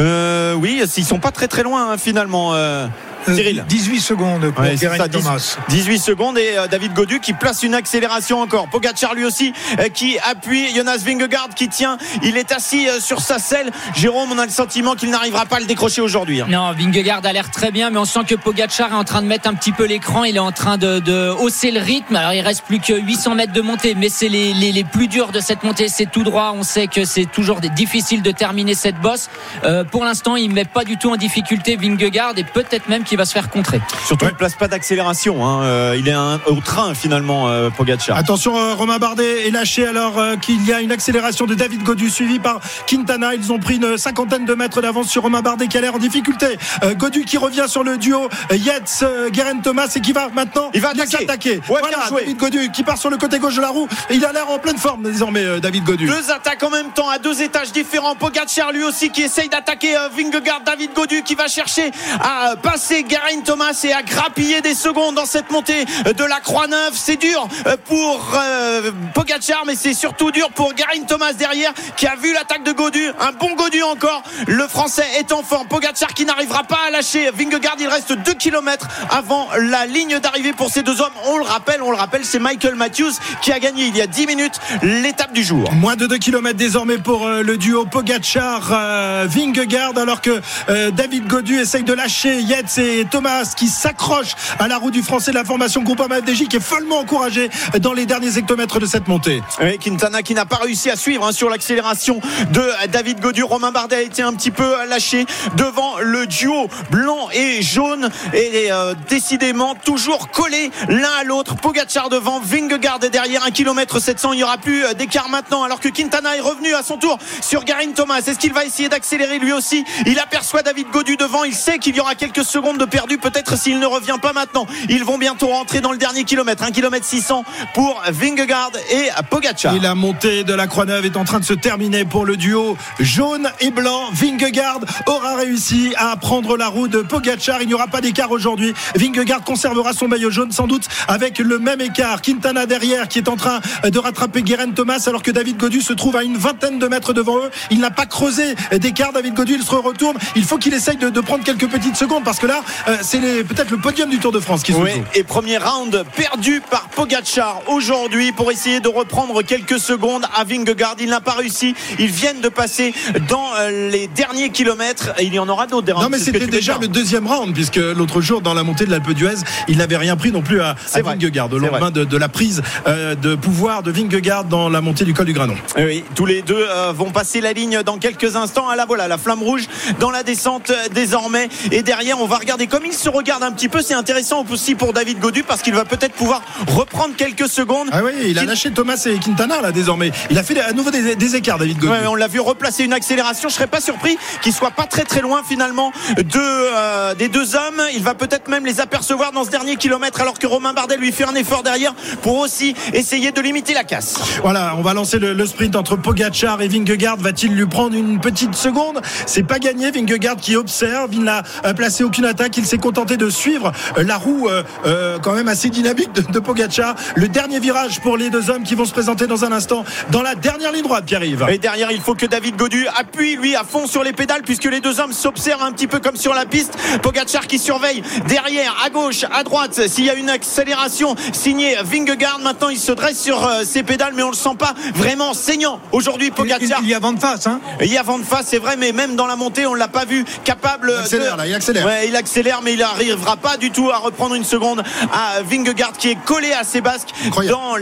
euh, oui, ils sont pas très très loin hein, finalement euh... Cyril. dix-huit secondes pour ouais, Geraint Thomas. dix-huit secondes et euh, David Gaudu qui place une accélération encore. Pogačar lui aussi euh, qui appuie. Jonas Vingegaard qui tient. Il est assis euh, sur sa selle. Jérôme, on a le sentiment qu'il n'arrivera pas à le décrocher aujourd'hui. Hein. Non, Vingegaard a l'air très bien, mais on sent que Pogačar est en train de mettre un petit peu l'écran. Il est en train de, de hausser le rythme. Alors il reste plus que huit cents mètres de montée, mais c'est les, les, les plus durs de cette montée. C'est tout droit. On sait que c'est toujours difficile de terminer cette bosse. Euh, pour l'instant, il ne met pas du tout en difficulté Vingegaard et peut-être même qu'il va se faire contrer. Surtout, ouais. il ne place pas d'accélération. Hein. Euh, il est un, au train, finalement, euh, Pogačar. Attention, euh, Romain Bardet est lâché alors euh, qu'il y a une accélération de David Gaudu suivi par Quintana. Ils ont pris une cinquantaine de mètres d'avance sur Romain Bardet qui a l'air en difficulté. Euh, Gaudu qui revient sur le duo euh, Yates, euh, Geraint Thomas et qui va maintenant il va attaquer. attaquer. Ouais, voilà, David Gaudu qui part sur le côté gauche de la roue. Il a l'air en pleine forme désormais, euh, David Gaudu. Deux attaques en même temps, à deux étages différents. Pogačar lui aussi qui essaye d'attaquer euh, Vingegaard. David Gaudu qui va chercher à euh, passer Geraint Thomas et à grappiller des secondes dans cette montée de la Croix-Neuve. C'est dur pour euh, Pogačar, mais c'est surtout dur pour Geraint Thomas derrière qui a vu l'attaque de Gaudu. Un bon Gaudu encore, le Français est en forme. Pogačar qui n'arrivera pas à lâcher Vingegaard, il reste deux kilomètres avant la ligne d'arrivée pour ces deux hommes. On le rappelle, on le rappelle, c'est Michael Matthews qui a gagné il y a dix minutes l'étape du jour. Moins de deux kilomètres désormais pour euh, le duo Pogačar euh, Vingegaard, alors que euh, David Gaudu essaye de lâcher Yates. C'est Thomas qui s'accroche à la roue du Français de la formation Groupama F D J qui est follement encouragé dans les derniers hectomètres de cette montée. Oui, Quintana qui n'a pas réussi à suivre hein, sur l'accélération de David Gaudu. Romain Bardet a été un petit peu lâché devant le duo blanc et jaune et euh, décidément toujours collé l'un à l'autre. Pogačar devant, Vingegaard est derrière. un kilomètre sept cents, il n'y aura plus d'écart maintenant alors que Quintana est revenu à son tour sur Geraint Thomas. Est-ce qu'il va essayer d'accélérer lui aussi? Il aperçoit David Gaudu devant, il sait qu'il y aura quelques secondes de de perdu peut-être s'il ne revient pas maintenant. Ils vont bientôt rentrer dans le dernier kilomètre, un kilomètre six cents pour Vingegaard et Pogačar. Et la montée de la Croix-Neuve est en train de se terminer pour le duo jaune et blanc. Vingegaard aura réussi à prendre la roue de Pogačar. Il n'y aura pas d'écart aujourd'hui. Vingegaard conservera son maillot jaune sans doute avec le même écart. Quintana derrière qui est en train de rattraper Geraint Thomas alors que David Gaudu se trouve à une vingtaine de mètres devant eux. Il n'a pas creusé d'écart. David Gaudu, il se retourne. Il faut qu'il essaye de, de prendre quelques petites secondes parce que là, euh, c'est les, peut-être le podium du Tour de France qui se joue. Oui, et premier round perdu par Pogačar aujourd'hui pour essayer de reprendre quelques secondes à Vingegaard. Il n'a pas réussi. Ils viennent de passer dans les derniers kilomètres. Il y en aura d'autres. Non, mais c'était déjà le deuxième round puisque l'autre jour, dans la montée de l'Alpe d'Huez, il n'avait rien pris non plus à, à Vingegaard. Au lendemain de, de la prise euh, de pouvoir de Vingegaard dans la montée du col du Granon. Oui, tous les deux euh, vont passer la ligne dans quelques instants. Ah là, voilà, la flamme rouge dans la descente désormais. Et derrière, on va regarder comme ils se regardent un petit peu. C'est intéressant aussi pour David Gaudu parce qu'il va peut-être pouvoir reprendre quelques secondes. Ah oui, il a lâché Thomas et Quintana là désormais. Il a fait à nouveau des, des écarts, David Gaudu. Ouais, on l'a vu replacer une accélération. Je serais pas surpris qu'il soit pas très très loin finalement de, euh, des deux hommes. Il va peut-être même les apercevoir dans ce dernier kilomètre alors que Romain Bardet lui fait un effort derrière pour aussi essayer de limiter la casse. Voilà, on va lancer le, le sprint entre Pogačar et Vingegaard. Va-t-il lui prendre une petite seconde? C'est pas gagné. Vingegaard qui observe, il n'a placé aucune attaque, il s'est contenté de suivre la roue euh, euh, quand même assez dynamique de, de Pogačar. Le dernier virage pour les deux hommes qui vont se présenter dans un instant dans la dernière ligne droite, Pierre-Yves. Et derrière, il faut que David Gaudu appuie lui à fond sur les pédales puisque les deux hommes s'observent un petit peu comme sur la piste. Pogačar qui surveille derrière, à gauche, à droite, s'il y a une accélération signée Vingegaard. Maintenant il se dresse sur euh, ses pédales, mais on le sent pas vraiment saignant aujourd'hui Pogačar. Il y a vent de face, hein. Il y a vent de face, c'est vrai, mais même dans la montée on l'a pas vu capable. Il accélère de... là, il accélère. Ouais, il accélère, mais il n'arrivera pas du tout à reprendre une seconde à Vingegaard qui est collé à ses basques. Incroyable. Dans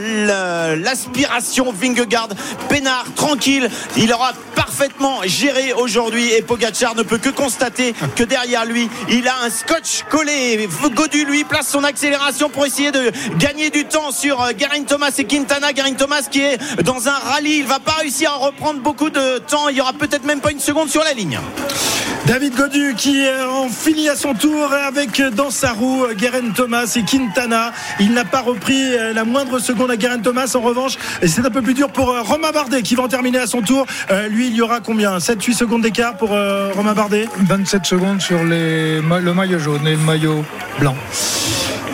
l'aspiration, Vingegaard peinard, tranquille, il aura parfaitement géré aujourd'hui et Pogačar ne peut que constater que derrière lui il a un scotch collé. Gaudu lui place son accélération pour essayer de gagner du temps sur Geraint Thomas et Quintana. Geraint Thomas qui est dans un rallye, il va pas réussir à reprendre beaucoup de temps, il y aura peut-être même pas une seconde sur la ligne. David Gaudu qui en finit à son tour avec dans sa roue Geraint Thomas et Quintana. Il n'a pas repris la moindre seconde à Geraint Thomas. En revanche, c'est un peu plus dur pour Romain Bardet qui va en terminer à son tour. Euh, lui, il y aura combien, sept huit secondes d'écart pour euh, Romain Bardet. vingt-sept secondes sur les, le maillot jaune et le maillot blanc.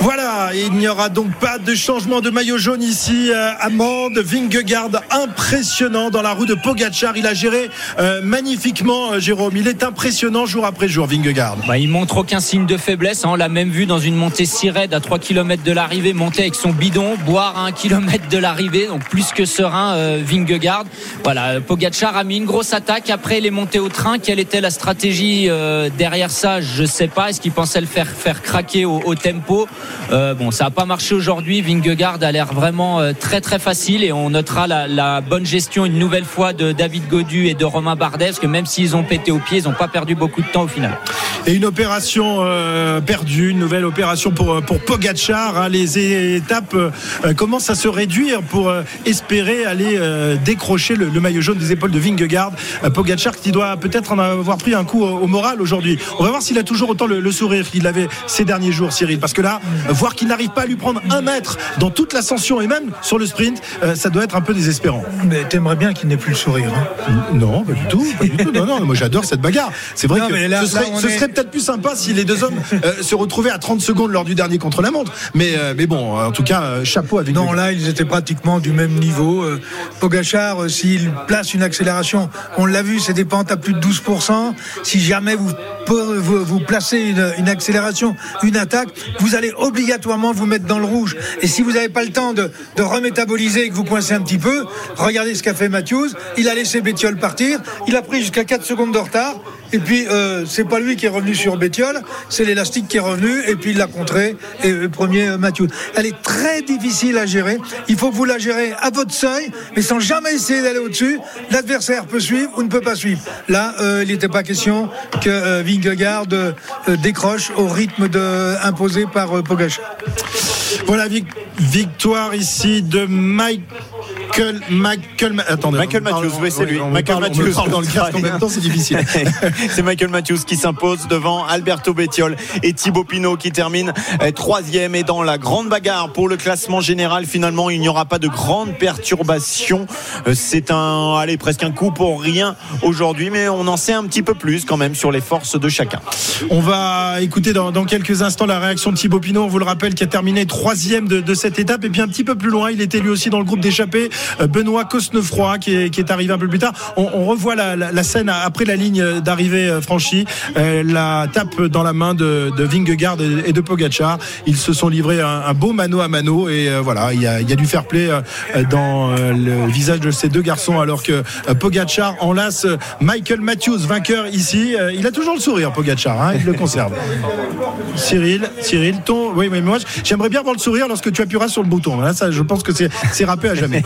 Voilà, il n'y aura donc pas de changement de maillot jaune ici à Mende. Vingegaard impressionnant dans la roue de Pogačar. Il a géré euh, magnifiquement, Jérôme. Il est impressionnant jour après jour, Vingegaard. Bah, il montre aucun signe de faiblesse. Hein. On l'a même vu dans une montée si raide à trois kilomètres de l'arrivée, monter avec son bidon, boire à un kilomètre de l'arrivée. Donc plus que serein, euh, Vingegaard. Voilà, Pogačar a mis une grosse attaque. Après, il est monté au train. Quelle était la stratégie euh, derrière ça? Je ne sais pas. Est-ce qu'il pensait le faire, faire craquer au, au tempo? Euh, bon, ça n'a pas marché aujourd'hui. Vingegaard a l'air vraiment euh, très très facile et on notera la, la bonne gestion une nouvelle fois de David Gaudu et de Romain Bardet parce que même s'ils ont pété au pied, ils n'ont pas perdu beaucoup de temps au final. Et une opération euh, perdue, une nouvelle opération pour, pour Pogačar. Hein, les étapes euh, commencent à se réduire pour euh, espérer aller euh, décrocher le, le maillot jaune des épaules de Vingegaard. Euh, Pogačar qui doit peut-être en avoir pris un coup au, au moral aujourd'hui. On va voir s'il a toujours autant le, le sourire qu'il avait ces derniers jours, Cyril, parce que là, voir qu'il n'arrive pas à lui prendre un mètre dans toute l'ascension et même sur le sprint, euh, ça doit être un peu désespérant. Mais t'aimerais bien qu'il n'ait plus le sourire, hein. Non, pas du tout, pas du tout. Non, non, moi j'adore cette bagarre. C'est vrai non, que là, ce, serait, là, ce est... serait peut-être plus sympa si les deux hommes euh, se retrouvaient à trente secondes lors du dernier contre-la-montre. Mais, euh, mais bon, en tout cas, euh, chapeau avec. Non, le... là, ils étaient pratiquement du même niveau. Euh, Pogačar, euh, s'il place une accélération, on l'a vu, c'est des pentes à plus de douze pour cent. Si jamais vous, vous, vous placez une, une accélération, une attaque, vous allez obligatoirement vous mettre dans le rouge. Et si vous n'avez pas le temps de, de remétaboliser et que vous coincez un petit peu, regardez ce qu'a fait Matthews. Il a laissé Bettiol partir. Il a pris jusqu'à quatre secondes de retard. Et puis, euh, c'est pas lui qui est revenu sur Bettiol, c'est l'élastique qui est revenu, et puis il l'a contré, et le premier euh, Matthews. Elle est très difficile à gérer. Il faut que vous la gérez à votre seuil, mais sans jamais essayer d'aller au-dessus. L'adversaire peut suivre ou ne peut pas suivre. Là, euh, il n'était pas question que euh, Vingegaard euh, décroche au rythme de, imposé par euh, Pogačar. Voilà, victoire ici de Mike Michael, Michael, attendez, Michael Matthews, oui c'est lui. On Michael parle, Matthews, on parle dans le casque en même temps, c'est difficile. C'est Michael Matthews qui s'impose devant Alberto Bettiol et Thibaut Pinot qui termine troisième. Et dans la grande bagarre pour le classement général, finalement, il n'y aura pas de grande perturbation. C'est un, allez, presque un coup pour rien aujourd'hui, mais on en sait un petit peu plus quand même sur les forces de chacun. On va écouter dans, dans quelques instants la réaction de Thibaut Pinot. On vous le rappelle, qui a terminé troisième de, de cette étape. Et puis un petit peu plus loin, il était lui aussi dans le groupe d'échappés, Benoît Cosnefroy qui est, qui est arrivé un peu plus tard. On, on revoit la, la, la scène après la ligne d'arrivée franchie, la tape dans la main de, de Vingegaard et de Pogačar. Ils se sont livrés un, un beau mano à mano et euh, voilà, il y a, y a du fair play euh, dans euh, le visage de ces deux garçons, alors que euh, Pogačar enlace euh, Michael Matthews, vainqueur ici. Euh, il a toujours le sourire, Pogačar, hein, il le conserve. Cyril, Cyril, ton, oui, mais moi j'aimerais bien avoir le sourire lorsque tu appuieras sur le bouton. Là, ça, je pense que c'est, c'est râpé à jamais.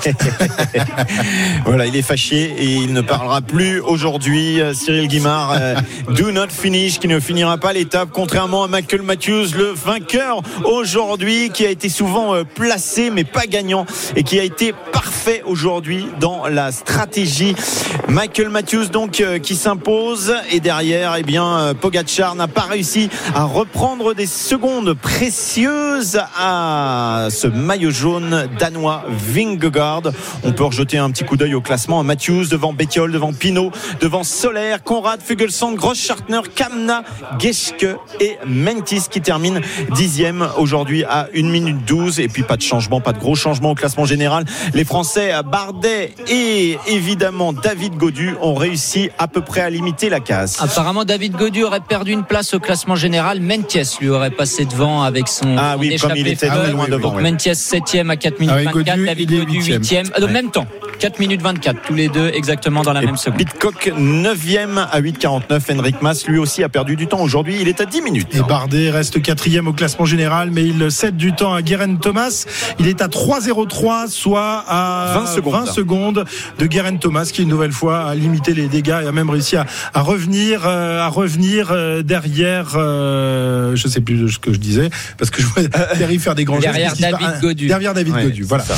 Voilà, il est fâché et il ne parlera plus aujourd'hui. Cyril Guimard, euh, do not finish, qui ne finira pas l'étape, contrairement à Michael Matthews, le vainqueur aujourd'hui, qui a été souvent placé mais pas gagnant et qui a été parfait aujourd'hui dans la stratégie. Michael Matthews donc qui s'impose, et derrière, eh bien, Pogačar n'a pas réussi à reprendre des secondes précieuses à ce maillot jaune danois Vingegaard. On peut rejeter un petit coup d'œil au classement. Matthews devant Bettiol, devant Pinot, devant Soler, Konrad, Fuglsang, Großschartner, Kämna, Geschke et Meintjes qui termine dixième aujourd'hui à une minute douze. Et puis pas de changement, pas de gros changement au classement général. Les Français Bardet et évidemment David Gaudu ont réussi à peu près à limiter la casse. Apparemment David Gaudu aurait perdu une place au classement général. Meintjes lui aurait passé devant avec son, ah oui, son comme il était ah, loin oui, devant. Oui. Meintjes septième à quatre minutes vingt-quatre, Gaudu, David Gaudu huitième. En euh, ouais. même temps, quatre minutes vingt-quatre, tous les deux exactement dans la et même seconde. Pitcock neuvième à huit quarante-neuf. Henrik Maas lui aussi a perdu du temps aujourd'hui, il est à dix minutes. Et Bardet reste quatrième au classement général, mais il cède du temps à Geraint Thomas. Il est à trois zéro trois, soit à vingt secondes, vingt secondes de Geraint Thomas, qui une nouvelle fois a limité les dégâts et a même réussi à, à revenir euh, à revenir euh, derrière euh, je sais plus ce que je disais parce que je vois Thierry faire des grands gestes derrière David Gaudu. Derrière David ouais, Gaudu, voilà. Ça.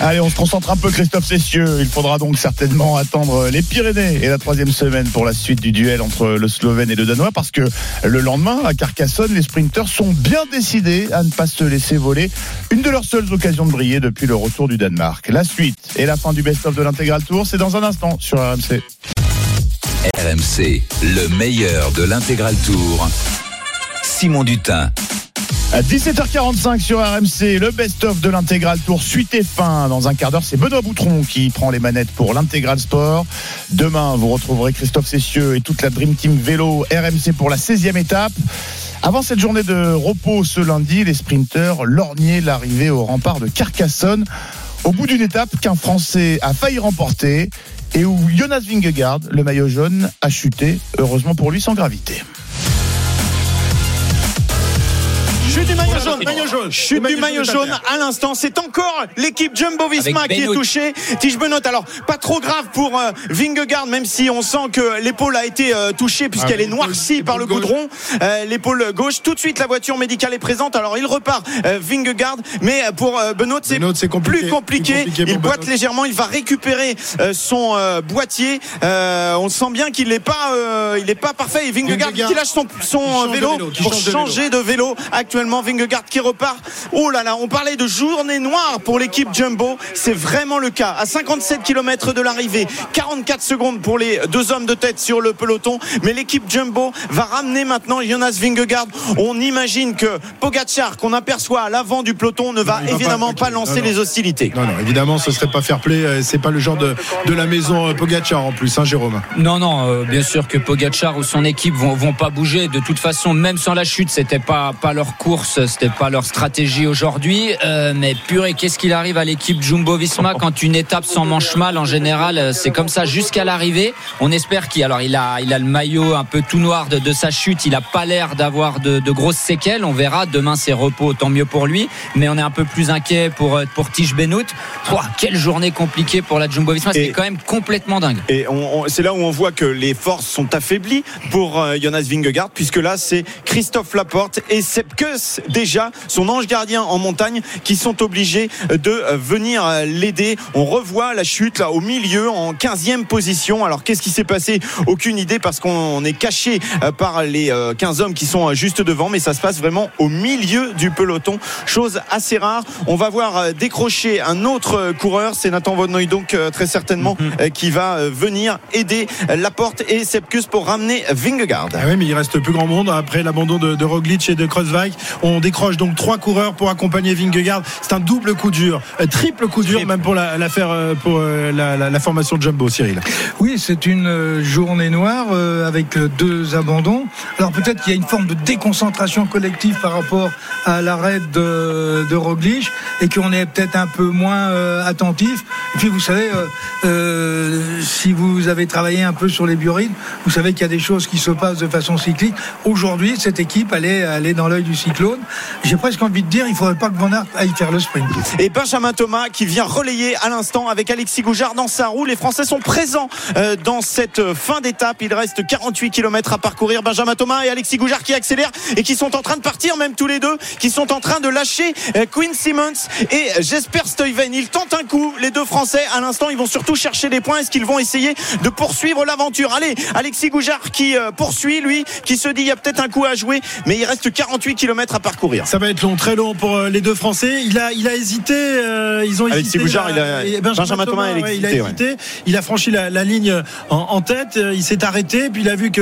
Allez, on se concentre un peu, Christophe Cessieux. Il faudra donc certainement attendre les Pyrénées et la troisième semaine pour la suite du duel entre le Slovène et le Danois, parce que le lendemain, à Carcassonne, les sprinteurs sont bien décidés à ne pas se laisser voler une de leurs seules occasions de briller depuis le retour du Danemark. La suite et la fin du best-of de l'Intégral Tour, c'est dans un instant sur R M C. R M C, le meilleur de l'Intégral Tour. Simon Dutin. À dix-sept heures quarante-cinq sur R M C, le best-of de l'Intégral Tour, suite et fin. Dans un quart d'heure, c'est Benoît Boutron qui prend les manettes pour l'Intégral Sport. Demain, vous retrouverez Christophe Cessieux et toute la Dream Team Vélo R M C pour la seizième étape. Avant cette journée de repos ce lundi, les sprinteurs lorgnaient l'arrivée au rempart de Carcassonne, au bout d'une étape qu'un Français a failli remporter et où Jonas Vingegaard, le maillot jaune, a chuté, heureusement pour lui, sans gravité. Chute du maillot jaune, maillot jaune. Chute du maillot jaune à l'instant. C'est encore l'équipe Jumbo Visma qui est touchée. Tiesj Benoot. Alors, pas trop grave pour euh, Vingegaard, même si on sent que l'épaule a été euh, touchée puisqu'elle ah, est noircie par le goudron. Euh, l'épaule gauche. Tout de suite, la voiture médicale est présente. Alors, il repart euh, Vingegaard. Mais pour euh, Benoot, c'est, Benoot, c'est compliqué. plus compliqué. compliqué il boite Benoot. légèrement. Il va récupérer euh, son euh, boîtier. Euh, on sent bien qu'il n'est pas, euh, il est pas parfait. Et Vingegaard, Vingegaard qui lâche son, son vélo, vélo pour change changer de vélo, de vélo actuellement. Vingegaard qui repart. Oh là là, on parlait de journée noire pour l'équipe Jumbo. C'est vraiment le cas. À cinquante-sept kilomètres de l'arrivée, quarante-quatre secondes pour les deux hommes de tête sur le peloton. Mais l'équipe Jumbo va ramener maintenant Jonas Vingegaard. On imagine que Pogačar, qu'on aperçoit à l'avant du peloton, ne va, va évidemment pas, pas lancer non, non. les hostilités. Non, non, évidemment, ce serait pas fair play. C'est pas le genre de, de la maison Pogačar en plus, hein, Jérôme. Non, non, euh, bien sûr que Pogačar ou son équipe vont, vont pas bouger. De toute façon, même sans la chute, c'était pas, pas leur coup. Course, c'était pas leur stratégie aujourd'hui, euh, mais purée, qu'est-ce qu'il arrive à l'équipe Jumbo-Visma quand une étape s'en mange mal. En général, c'est comme ça jusqu'à l'arrivée. On espère qu'il, alors il a, il a le maillot un peu tout noir de, de sa chute. Il a pas l'air d'avoir de, de grosses séquelles. On verra demain, ses repos, tant mieux pour lui. Mais on est un peu plus inquiet pour pour Tiesj Benoot. Ouah, quelle journée compliquée pour la Jumbo-Visma. C'était quand même complètement dingue. Et on, on, c'est là où on voit que les forces sont affaiblies pour euh, Jonas Vingegaard, puisque là, c'est Christophe Laporte et Sepp Kuss chasse déjà son ange gardien en montagne qui sont obligés de venir l'aider. On revoit la chute là au milieu en quinzième position. Alors qu'est-ce qui s'est passé? Aucune idée parce qu'on est caché par les quinze hommes qui sont juste devant, mais ça se passe vraiment au milieu du peloton, chose assez rare. On va voir décrocher un autre coureur, c'est Nathan Van Noy donc très certainement mm-hmm. qui va venir aider Laporte et Sepkus pour ramener Vingegaard. Ah oui, mais il reste plus grand monde après l'abandon de, de Roglic et de Kreuzweig. On décroche donc trois coureurs pour accompagner Vingegaard. C'est un double coup dur, un triple coup dur même pour la, l'affaire, pour la, la, la formation de Jumbo, Cyril. Oui, c'est une journée noire avec deux abandons. Alors peut-être qu'il y a une forme de déconcentration collective par rapport à l'arrêt de, de Roglic et qu'on est peut-être un peu moins euh, attentif. Et puis vous savez, euh, euh, si vous avez travaillé un peu sur les biorhythmes, vous savez qu'il y a des choses qui se passent de façon cyclique. Aujourd'hui, cette équipe, elle est, elle est dans l'œil du cyclone. J'ai presque envie de dire, il ne faudrait pas que Van Aert aille faire le sprint. Et Benjamin Thomas qui vient relayer à l'instant avec Alexis Goujard dans sa roue. Les Français sont présents euh, dans cette fin d'étape. Il reste quarante-huit kilomètres à parcourir. Benjamin Thomas et Alexis Goujard qui accélèrent et qui sont en train de partir, même tous les deux, qui sont en train de lâcher euh, Quinn Simmons et Jesper Stuyven. Ils tentent un coup, les deux Français. À l'instant, ils vont surtout chercher des points. Est-ce qu'ils vont essayer de poursuivre l'aventure? Allez, Alexis Goujard qui euh, poursuit, lui, qui se dit il y a peut-être un coup à jouer, mais il reste quarante-huit kilomètres à parcourir. Ça va être long, très long pour euh, les deux Français. Il a, il a hésité. Euh, ils ont hésité. Alexis Goujard, il a, il a, Benjamin, Benjamin Thomas, Thomas ouais, il a hésité. Ouais. Il a franchi la, la ligne en, en tête. Il s'est arrêté, puis il a vu que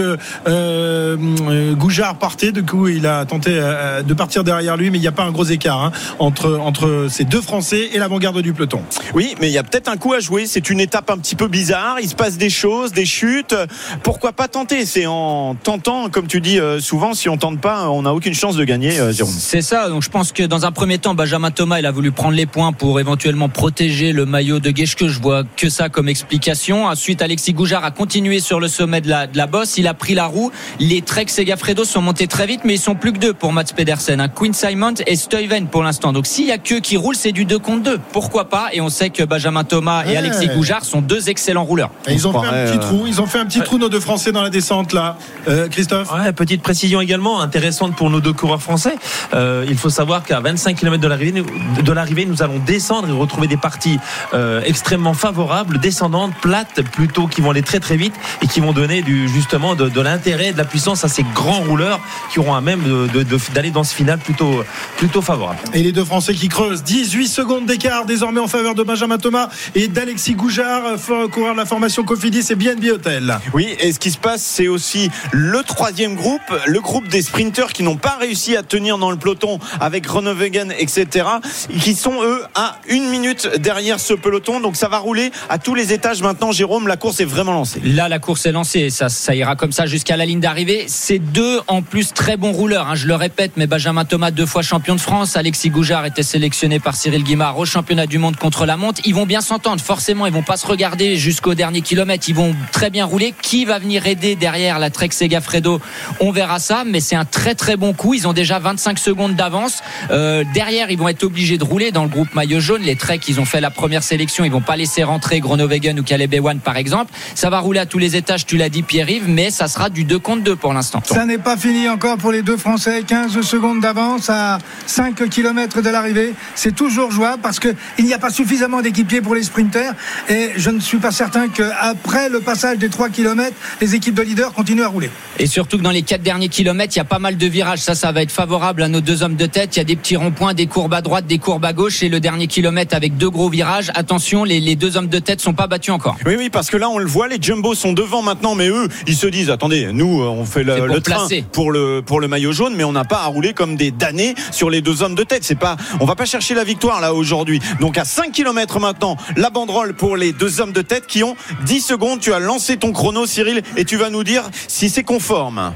euh, euh, Goujard partait. Du coup, il a tenté euh, de partir derrière lui, mais il n'y a pas un gros écart hein, entre, entre ces deux Français et l'avant-garde du peloton. Oui, mais il y a peut-être un coup à jouer. C'est une étape un petit peu bizarre. Il se passe des choses, des chutes. Pourquoi pas tenter? C'est en tentant, comme tu dis souvent, si on tente pas, on n'a aucune chance de gagner, Jérôme. C'est ça. Donc je pense que dans un premier temps, Benjamin Thomas, il a voulu prendre les points pour éventuellement protéger le maillot de Geschke. Je vois que ça comme explication. Ensuite, Alexis Goujard a continué sur le sommet de la, de la bosse. Il a pris la roue. Les Trek et Segafredo sont montés très vite, mais ils sont plus que deux pour Mads Pedersen, hein. Quinn Simmons et Stuyven pour l'instant. Donc s'il y a que qui roule, c'est du deux contre deux. Pourquoi pas? Et on sait que Benjamin Thomas et ouais. Alexis Goujard sont deux excellents rouleurs. Et ils, ont fait un petit euh... trou. ils ont fait un petit ouais. trou, nos deux Français, dans la descente, là. Euh, Christophe ouais, petite précision également, intéressante pour nos deux coureurs français. Euh, il faut savoir qu'à vingt-cinq kilomètres de l'arrivée, de l'arrivée, nous allons descendre et retrouver des parties euh, extrêmement favorables, descendantes, plates, plutôt qui vont aller très très vite et qui vont donner du, justement de, de l'intérêt et de la puissance à ces grands rouleurs qui auront à même de, de, de, d'aller dans ce final plutôt, plutôt favorable. Et les deux Français qui creusent, dix-huit secondes d'écart désormais en faveur de Benjamin Thomas et d'Alexis Goujard, coureur de la formation Cofidis et B N B Hotel. Oui, et ce qui se passe, c'est aussi le troisième groupe, le groupe des sprinteurs qui n'ont pas réussi à tenir dans le peloton avec Groenewegen, et cetera, qui sont eux à une minute derrière ce peloton. Donc ça va rouler à tous les étages maintenant, Jérôme. La course est vraiment lancée. Là, la course est lancée et ça, ça ira comme ça jusqu'à la ligne d'arrivée. C'est deux en plus très bons rouleurs, hein, je le répète, mais Benjamin Thomas, deux fois champion de France. Alexis Goujard était sélectionné par Cyril Guimard au championnat du monde contre la montre. Ils vont bien s'entendre, forcément, ils vont pas se regarder jusqu'au dernier kilomètre. Ils vont très bien rouler. Qui va venir aider derrière la Trek Segafredo? On verra ça, mais c'est un très très bon coup. Ils ont déjà vingt-cinq secondes d'avance. Euh, derrière, ils vont être obligés de rouler dans le groupe maillot jaune. Les Trek, ils ont fait la première sélection. Ils vont pas laisser rentrer Groenewegen ou Caleb Ewan, par exemple. Ça va rouler à tous les étages, tu l'as dit, Pierre-Yves, mais ça sera du deux contre deux pour l'instant. Ça n'est pas fini encore pour les deux Français. quinze secondes d'avance à cinq kilomètres de l'arrivée. C'est toujours jouable parce qu'il n'y a pas suffisamment d'équipiers pour les sprinters. Et je ne suis pas certain qu'après le passage des trois kilomètres, les équipes de leaders continuent à rouler. Et surtout que dans les quatre derniers kilomètres, il y a pas mal de virages. Ça, ça va être favorable à nos deux hommes de tête. Il y a des petits ronds-points, des courbes à droite, des courbes à gauche. Et le dernier kilomètre avec deux gros virages. Attention, les, les deux hommes de tête ne sont pas battus encore. Oui, oui, parce que là, on le voit, les Jumbo sont devant maintenant. Mais eux, ils se disent, attendez, nous, on fait le, pour le train pour le, pour le maillot jaune, mais on n'a pas à rouler comme des damnés sur les deux hommes de tête. C'est pas, on va pas chercher la victoire là aujourd'hui. Donc à cinq kilomètres maintenant, la banderole pour les deux hommes de tête qui ont dix secondes. Tu as lancé ton chrono, Cyril, et tu vas nous dire si c'est conforme.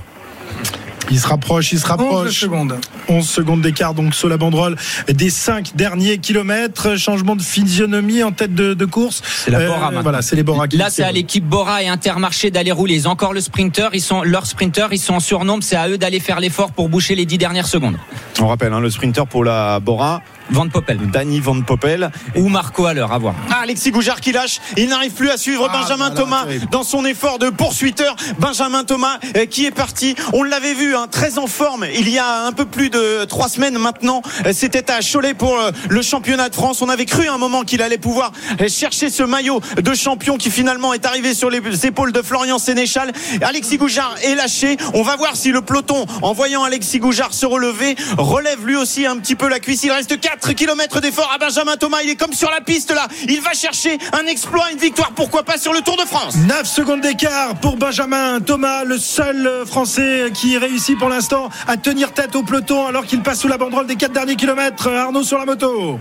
Il se rapproche, il se rapproche. onze secondes. onze secondes d'écart, donc, sur la banderole des cinq derniers kilomètres. Changement de physionomie en tête de, de course. C'est la Bora, euh, maintenant. Voilà, c'est les Bora qui Là, c'est à l'équipe Bora et Intermarché d'aller rouler. Ils ont encore le sprinter. Ils sont, leur sprinter, ils sont en surnombre. C'est à eux d'aller faire l'effort pour boucher les dix dernières secondes. On rappelle, hein, le sprinter pour la Bora. Van Poppel. Dany Van Poppel. Ou Marco Haller, à voir. Ah, Alexis Goujard qui lâche. Il n'arrive plus à suivre ah, Benjamin là, là, Thomas terrible. Dans son effort de poursuiteur. Benjamin Thomas euh, qui est parti. On l'avait vu, hein, très en forme. Il y a un peu plus de trois semaines maintenant. C'était à Cholet pour euh, le championnat de France. On avait cru à un moment qu'il allait pouvoir euh, chercher ce maillot de champion qui finalement est arrivé sur les épaules de Florian Sénéchal. Alexis Goujard est lâché. On va voir si le peloton, en voyant Alexis Goujard se relever, relève lui aussi un petit peu la cuisse. Il reste quatre kilomètres d'effort à Benjamin Thomas. Il est comme sur la piste là. Il va chercher un exploit, une victoire, pourquoi pas sur le Tour de France. neuf secondes d'écart pour Benjamin Thomas, le seul Français qui réussit pour l'instant à tenir tête au peloton alors qu'il passe sous la banderole des quatre derniers kilomètres. Arnaud sur la moto.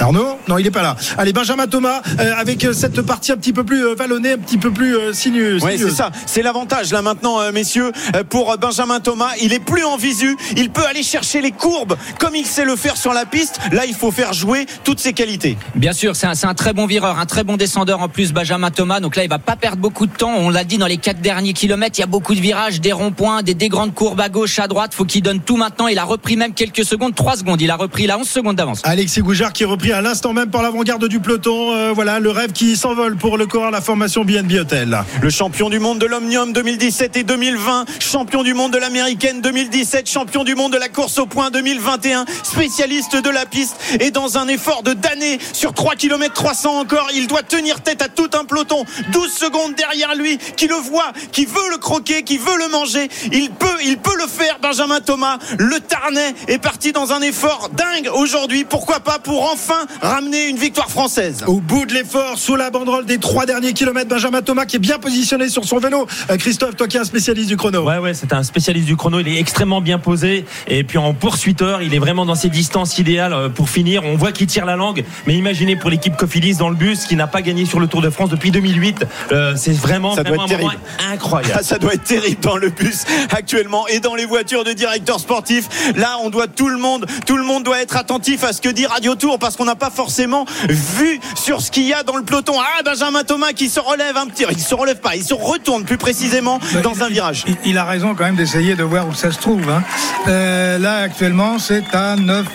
Arnaud ? Non, il n'est pas là. Allez, Benjamin Thomas euh, avec euh, cette partie un petit peu plus euh, vallonnée, un petit peu plus euh, sinueuse. Oui, c'est ça. C'est l'avantage là maintenant, euh, messieurs, euh, pour Benjamin Thomas. Il est plus en visu. Il peut aller chercher les courbes comme il sait le faire sur la piste. Là, il faut faire jouer toutes ses qualités. Bien sûr, c'est un, c'est un très bon vireur, un très bon descendeur en plus, Benjamin Thomas. Donc là, il ne va pas perdre beaucoup de temps. On l'a dit, dans les quatre derniers kilomètres, il y a beaucoup de virages, des ronds-points, des, des grandes courbes à gauche, à droite. Il faut qu'il donne tout maintenant. Il a repris même quelques secondes, trois secondes. Il a repris, il a onze secondes d'avance. Alexis Goujard qui reprit à l'instant même par l'avant-garde du peloton. Euh, voilà le rêve qui s'envole pour le corps, la formation B N B Hotel. Le champion du monde de l'Omnium deux mille dix-sept et deux mille vingt, champion du monde de l'Américaine deux mille dix-sept, champion du monde de la course au point deux mille vingt et un, spécialiste de la piste, et dans un effort de damné sur trois kilomètres trois cents encore, il doit tenir tête à tout un peloton, douze secondes derrière lui, qui le voit, qui veut le croquer, qui veut le manger. Il peut, il peut le faire, Benjamin Thomas. Le Tarnais est parti dans un effort dingue aujourd'hui, pourquoi pas pour enfin ramener une victoire française. Au bout de l'effort, sous la banderole des trois derniers kilomètres, Benjamin Thomas qui est bien positionné sur son vélo. euh, Christophe, toi qui es un spécialiste du chrono. Ouais ouais, c'est un spécialiste du chrono, il est extrêmement bien posé, et puis en poursuiteur, il est vraiment dans ses distances idéales pour finir. On voit qu'il tire la langue, mais imaginez pour l'équipe Cofidis dans le bus, qui n'a pas gagné sur le Tour de France depuis deux mille huit, euh, c'est vraiment, ça vraiment doit être un terrible. Moment incroyable. Ça, ça doit être terrible dans le bus actuellement, et dans les voitures de directeurs sportifs. Là, on doit tout le monde, tout le monde doit être attentif à ce que dit Radio Tour, parce qu'on n'a pas forcément vu sur ce qu'il y a dans le peloton. Ah, Benjamin Thomas qui se relève un petit, il se relève pas, il se retourne plus précisément dans il, un virage. Il, il a raison quand même d'essayer de voir où ça se trouve, hein. Euh, là actuellement, c'est à neuf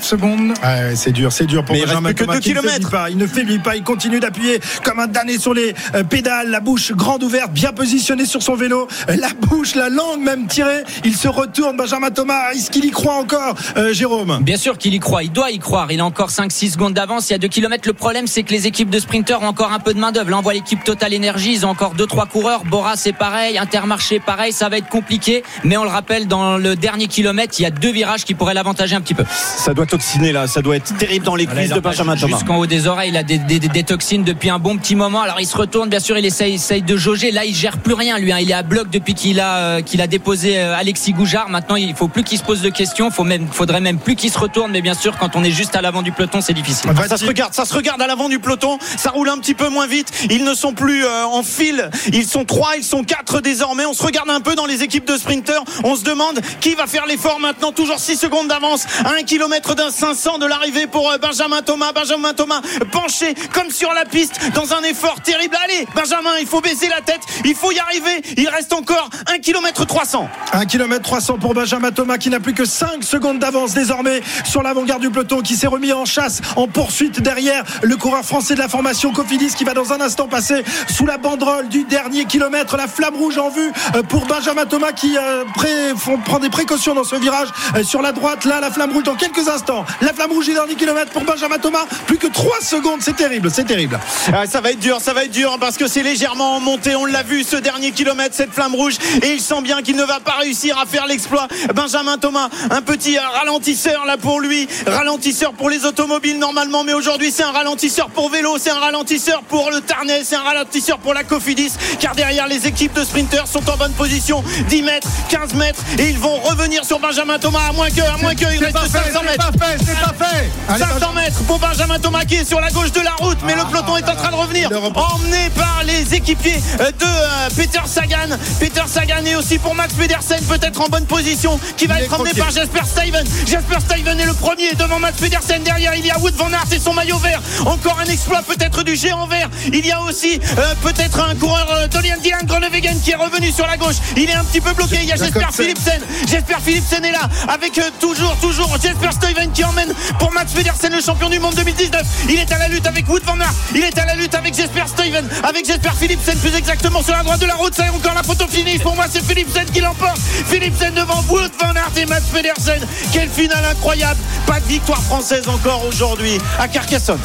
secondes. Ah ouais, c'est dur, c'est dur pour mais Benjamin il reste plus Thomas. Que deux kilomètres. Il, il ne faiblit pas, il continue d'appuyer comme un damné sur les pédales, la bouche grande ouverte, bien positionné sur son vélo, la bouche, la langue même tirée. Il se retourne, Benjamin Thomas. Est-ce qu'il y croit encore, euh, Jérôme ? Bien sûr qu'il y croit, il doit y croire. Il a encore cinq six secondes d'avance, il y a deux kilomètres. Le problème, c'est que les équipes de sprinteurs ont encore un peu de main d'œuvre. Là, on voit l'équipe Total Energy, ils ont encore deux trois coureurs. Bora, c'est pareil. Intermarché, pareil. Ça va être compliqué. Mais on le rappelle, dans le dernier kilomètre, il y a deux virages qui pourraient l'avantager un petit peu. Ça doit toxiner, là. Ça doit être terrible dans les cuisses de Benjamin Thomas. Jusqu'en haut des oreilles, il a des, des, des, des toxines depuis un bon petit moment. Alors, il se retourne, bien sûr, il essaye, essaye de jauger. Là, il gère plus rien, lui, hein. Il est à bloc depuis qu'il a, euh, qu'il a déposé euh, Alexis Goujard. Maintenant, il faut plus qu'il se pose de questions. Faut même, faudrait même plus qu'il se retourne. Mais bien sûr, quand on est juste à l'avant du peloton, c'est difficile. Ah, ça se regarde, ça se regarde à l'avant du peloton, ça roule un petit peu moins vite. Ils ne sont plus euh, en file, ils sont trois, ils sont quatre désormais. On se regarde un peu dans les équipes de sprinteurs, on se demande qui va faire l'effort maintenant. Toujours six secondes d'avance, un kilomètre d'un cinq cents de l'arrivée pour euh, Benjamin Thomas. Benjamin Thomas penché comme sur la piste dans un effort terrible. Allez Benjamin, il faut baisser la tête, il faut y arriver. Il reste encore un kilomètre trois cents. un kilomètre trois cents pour Benjamin Thomas qui n'a plus que cinq secondes d'avance désormais sur l'avant-garde du peloton, qui s'est remis en chasse, en poursuite derrière le coureur français de la formation Cofidis, qui va dans un instant passer sous la banderole du dernier kilomètre. La flamme rouge en vue pour Benjamin Thomas qui euh, pré- font, prend des précautions dans ce virage euh, sur la droite. Là, la flamme rouge dans quelques instants. La flamme rouge du dernier kilomètre pour Benjamin Thomas. Plus que trois secondes. C'est terrible, c'est terrible. Ah, ça va être dur, ça va être dur parce que c'est légèrement en montée. On l'a vu ce dernier kilomètre, cette flamme rouge, et il sent bien qu'il ne va pas réussir à faire l'exploit. Benjamin Thomas, un petit ralentisseur là pour lui. Ralentisseur pour les automobiles normalement, mais aujourd'hui c'est un ralentisseur pour vélo, c'est un ralentisseur pour le Tarnais, c'est un ralentisseur pour la Cofidis, car derrière les équipes de sprinteurs sont en bonne position. dix mètres, quinze mètres, et ils vont revenir sur Benjamin Thomas. À moins que, à moins que, il reste cinq cents mètres. C'est pas fait, c'est pas fait. Allez, cinq cents mètres pour Benjamin Thomas qui est sur la gauche de la route, mais ah, le peloton ah, est en train de revenir, emmené par les équipiers de euh, Peter Sagan. Peter Sagan est aussi pour Mads Pedersen, peut-être en bonne position, qui va il être emmené par Jesper Stuyven. Jesper Stuyven est le premier devant Mads Pedersen. Derrière, il il y a Wout van Aert et son maillot vert, encore un exploit peut-être du géant vert. Il y a aussi euh, peut-être un coureur euh, Dolian Dylan Groenewegen qui est revenu sur la gauche, il est un petit peu bloqué. Il y a Jesper Philipsen, Jesper Philipsen est là avec euh, toujours toujours Jesper Stuyven qui emmène pour Mads Pedersen, le champion du monde deux mille dix-neuf. Il est à la lutte avec Wout van Aert, il est à la lutte avec Jesper Stuyven, avec Jesper Philipsen plus exactement sur la droite de la route. Ça y est, encore la photo finish, pour moi c'est Philipsen qui l'emporte. Philipsen devant Wout van Aert et Mads Pedersen. Quelle finale incroyable, pas de victoire française encore aujourd'hui à Carcassonne.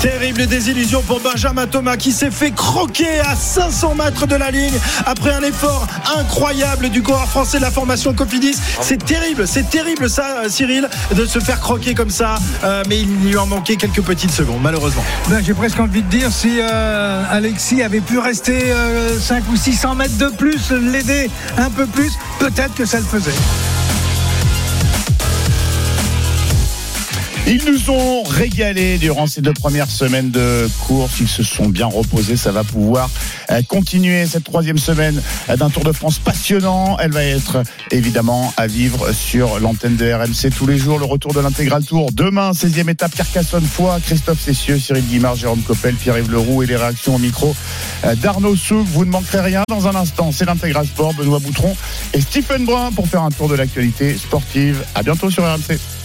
Terrible désillusion pour Benjamin Thomas qui s'est fait croquer à cinq cents mètres de la ligne après un effort incroyable du coureur français de la formation Cofidis. C'est terrible, c'est terrible ça, Cyril, de se faire croquer comme ça, euh, mais il lui en manquait quelques petites secondes malheureusement. Ben, j'ai presque envie de dire, si euh, Alexis avait pu rester euh, cinq ou six cents mètres de plus, l'aider un peu plus, peut-être que ça le faisait. Ils nous ont régalé durant ces deux premières semaines de course. Ils se sont bien reposés. Ça va pouvoir continuer cette troisième semaine d'un Tour de France passionnant. Elle va être évidemment à vivre sur l'antenne de R M C tous les jours. Le retour de l'intégral Tour demain, seizième étape Carcassonne Foix. Christophe Cessieux, Cyril Guimard, Jérôme Coppel, Pierre-Yves Leroux et les réactions au micro d'Arnaud Souk. Vous ne manquerez rien dans un instant. C'est l'intégral sport, Benoît Boutron et Stephen Brun pour faire un tour de l'actualité sportive. À bientôt sur R M C.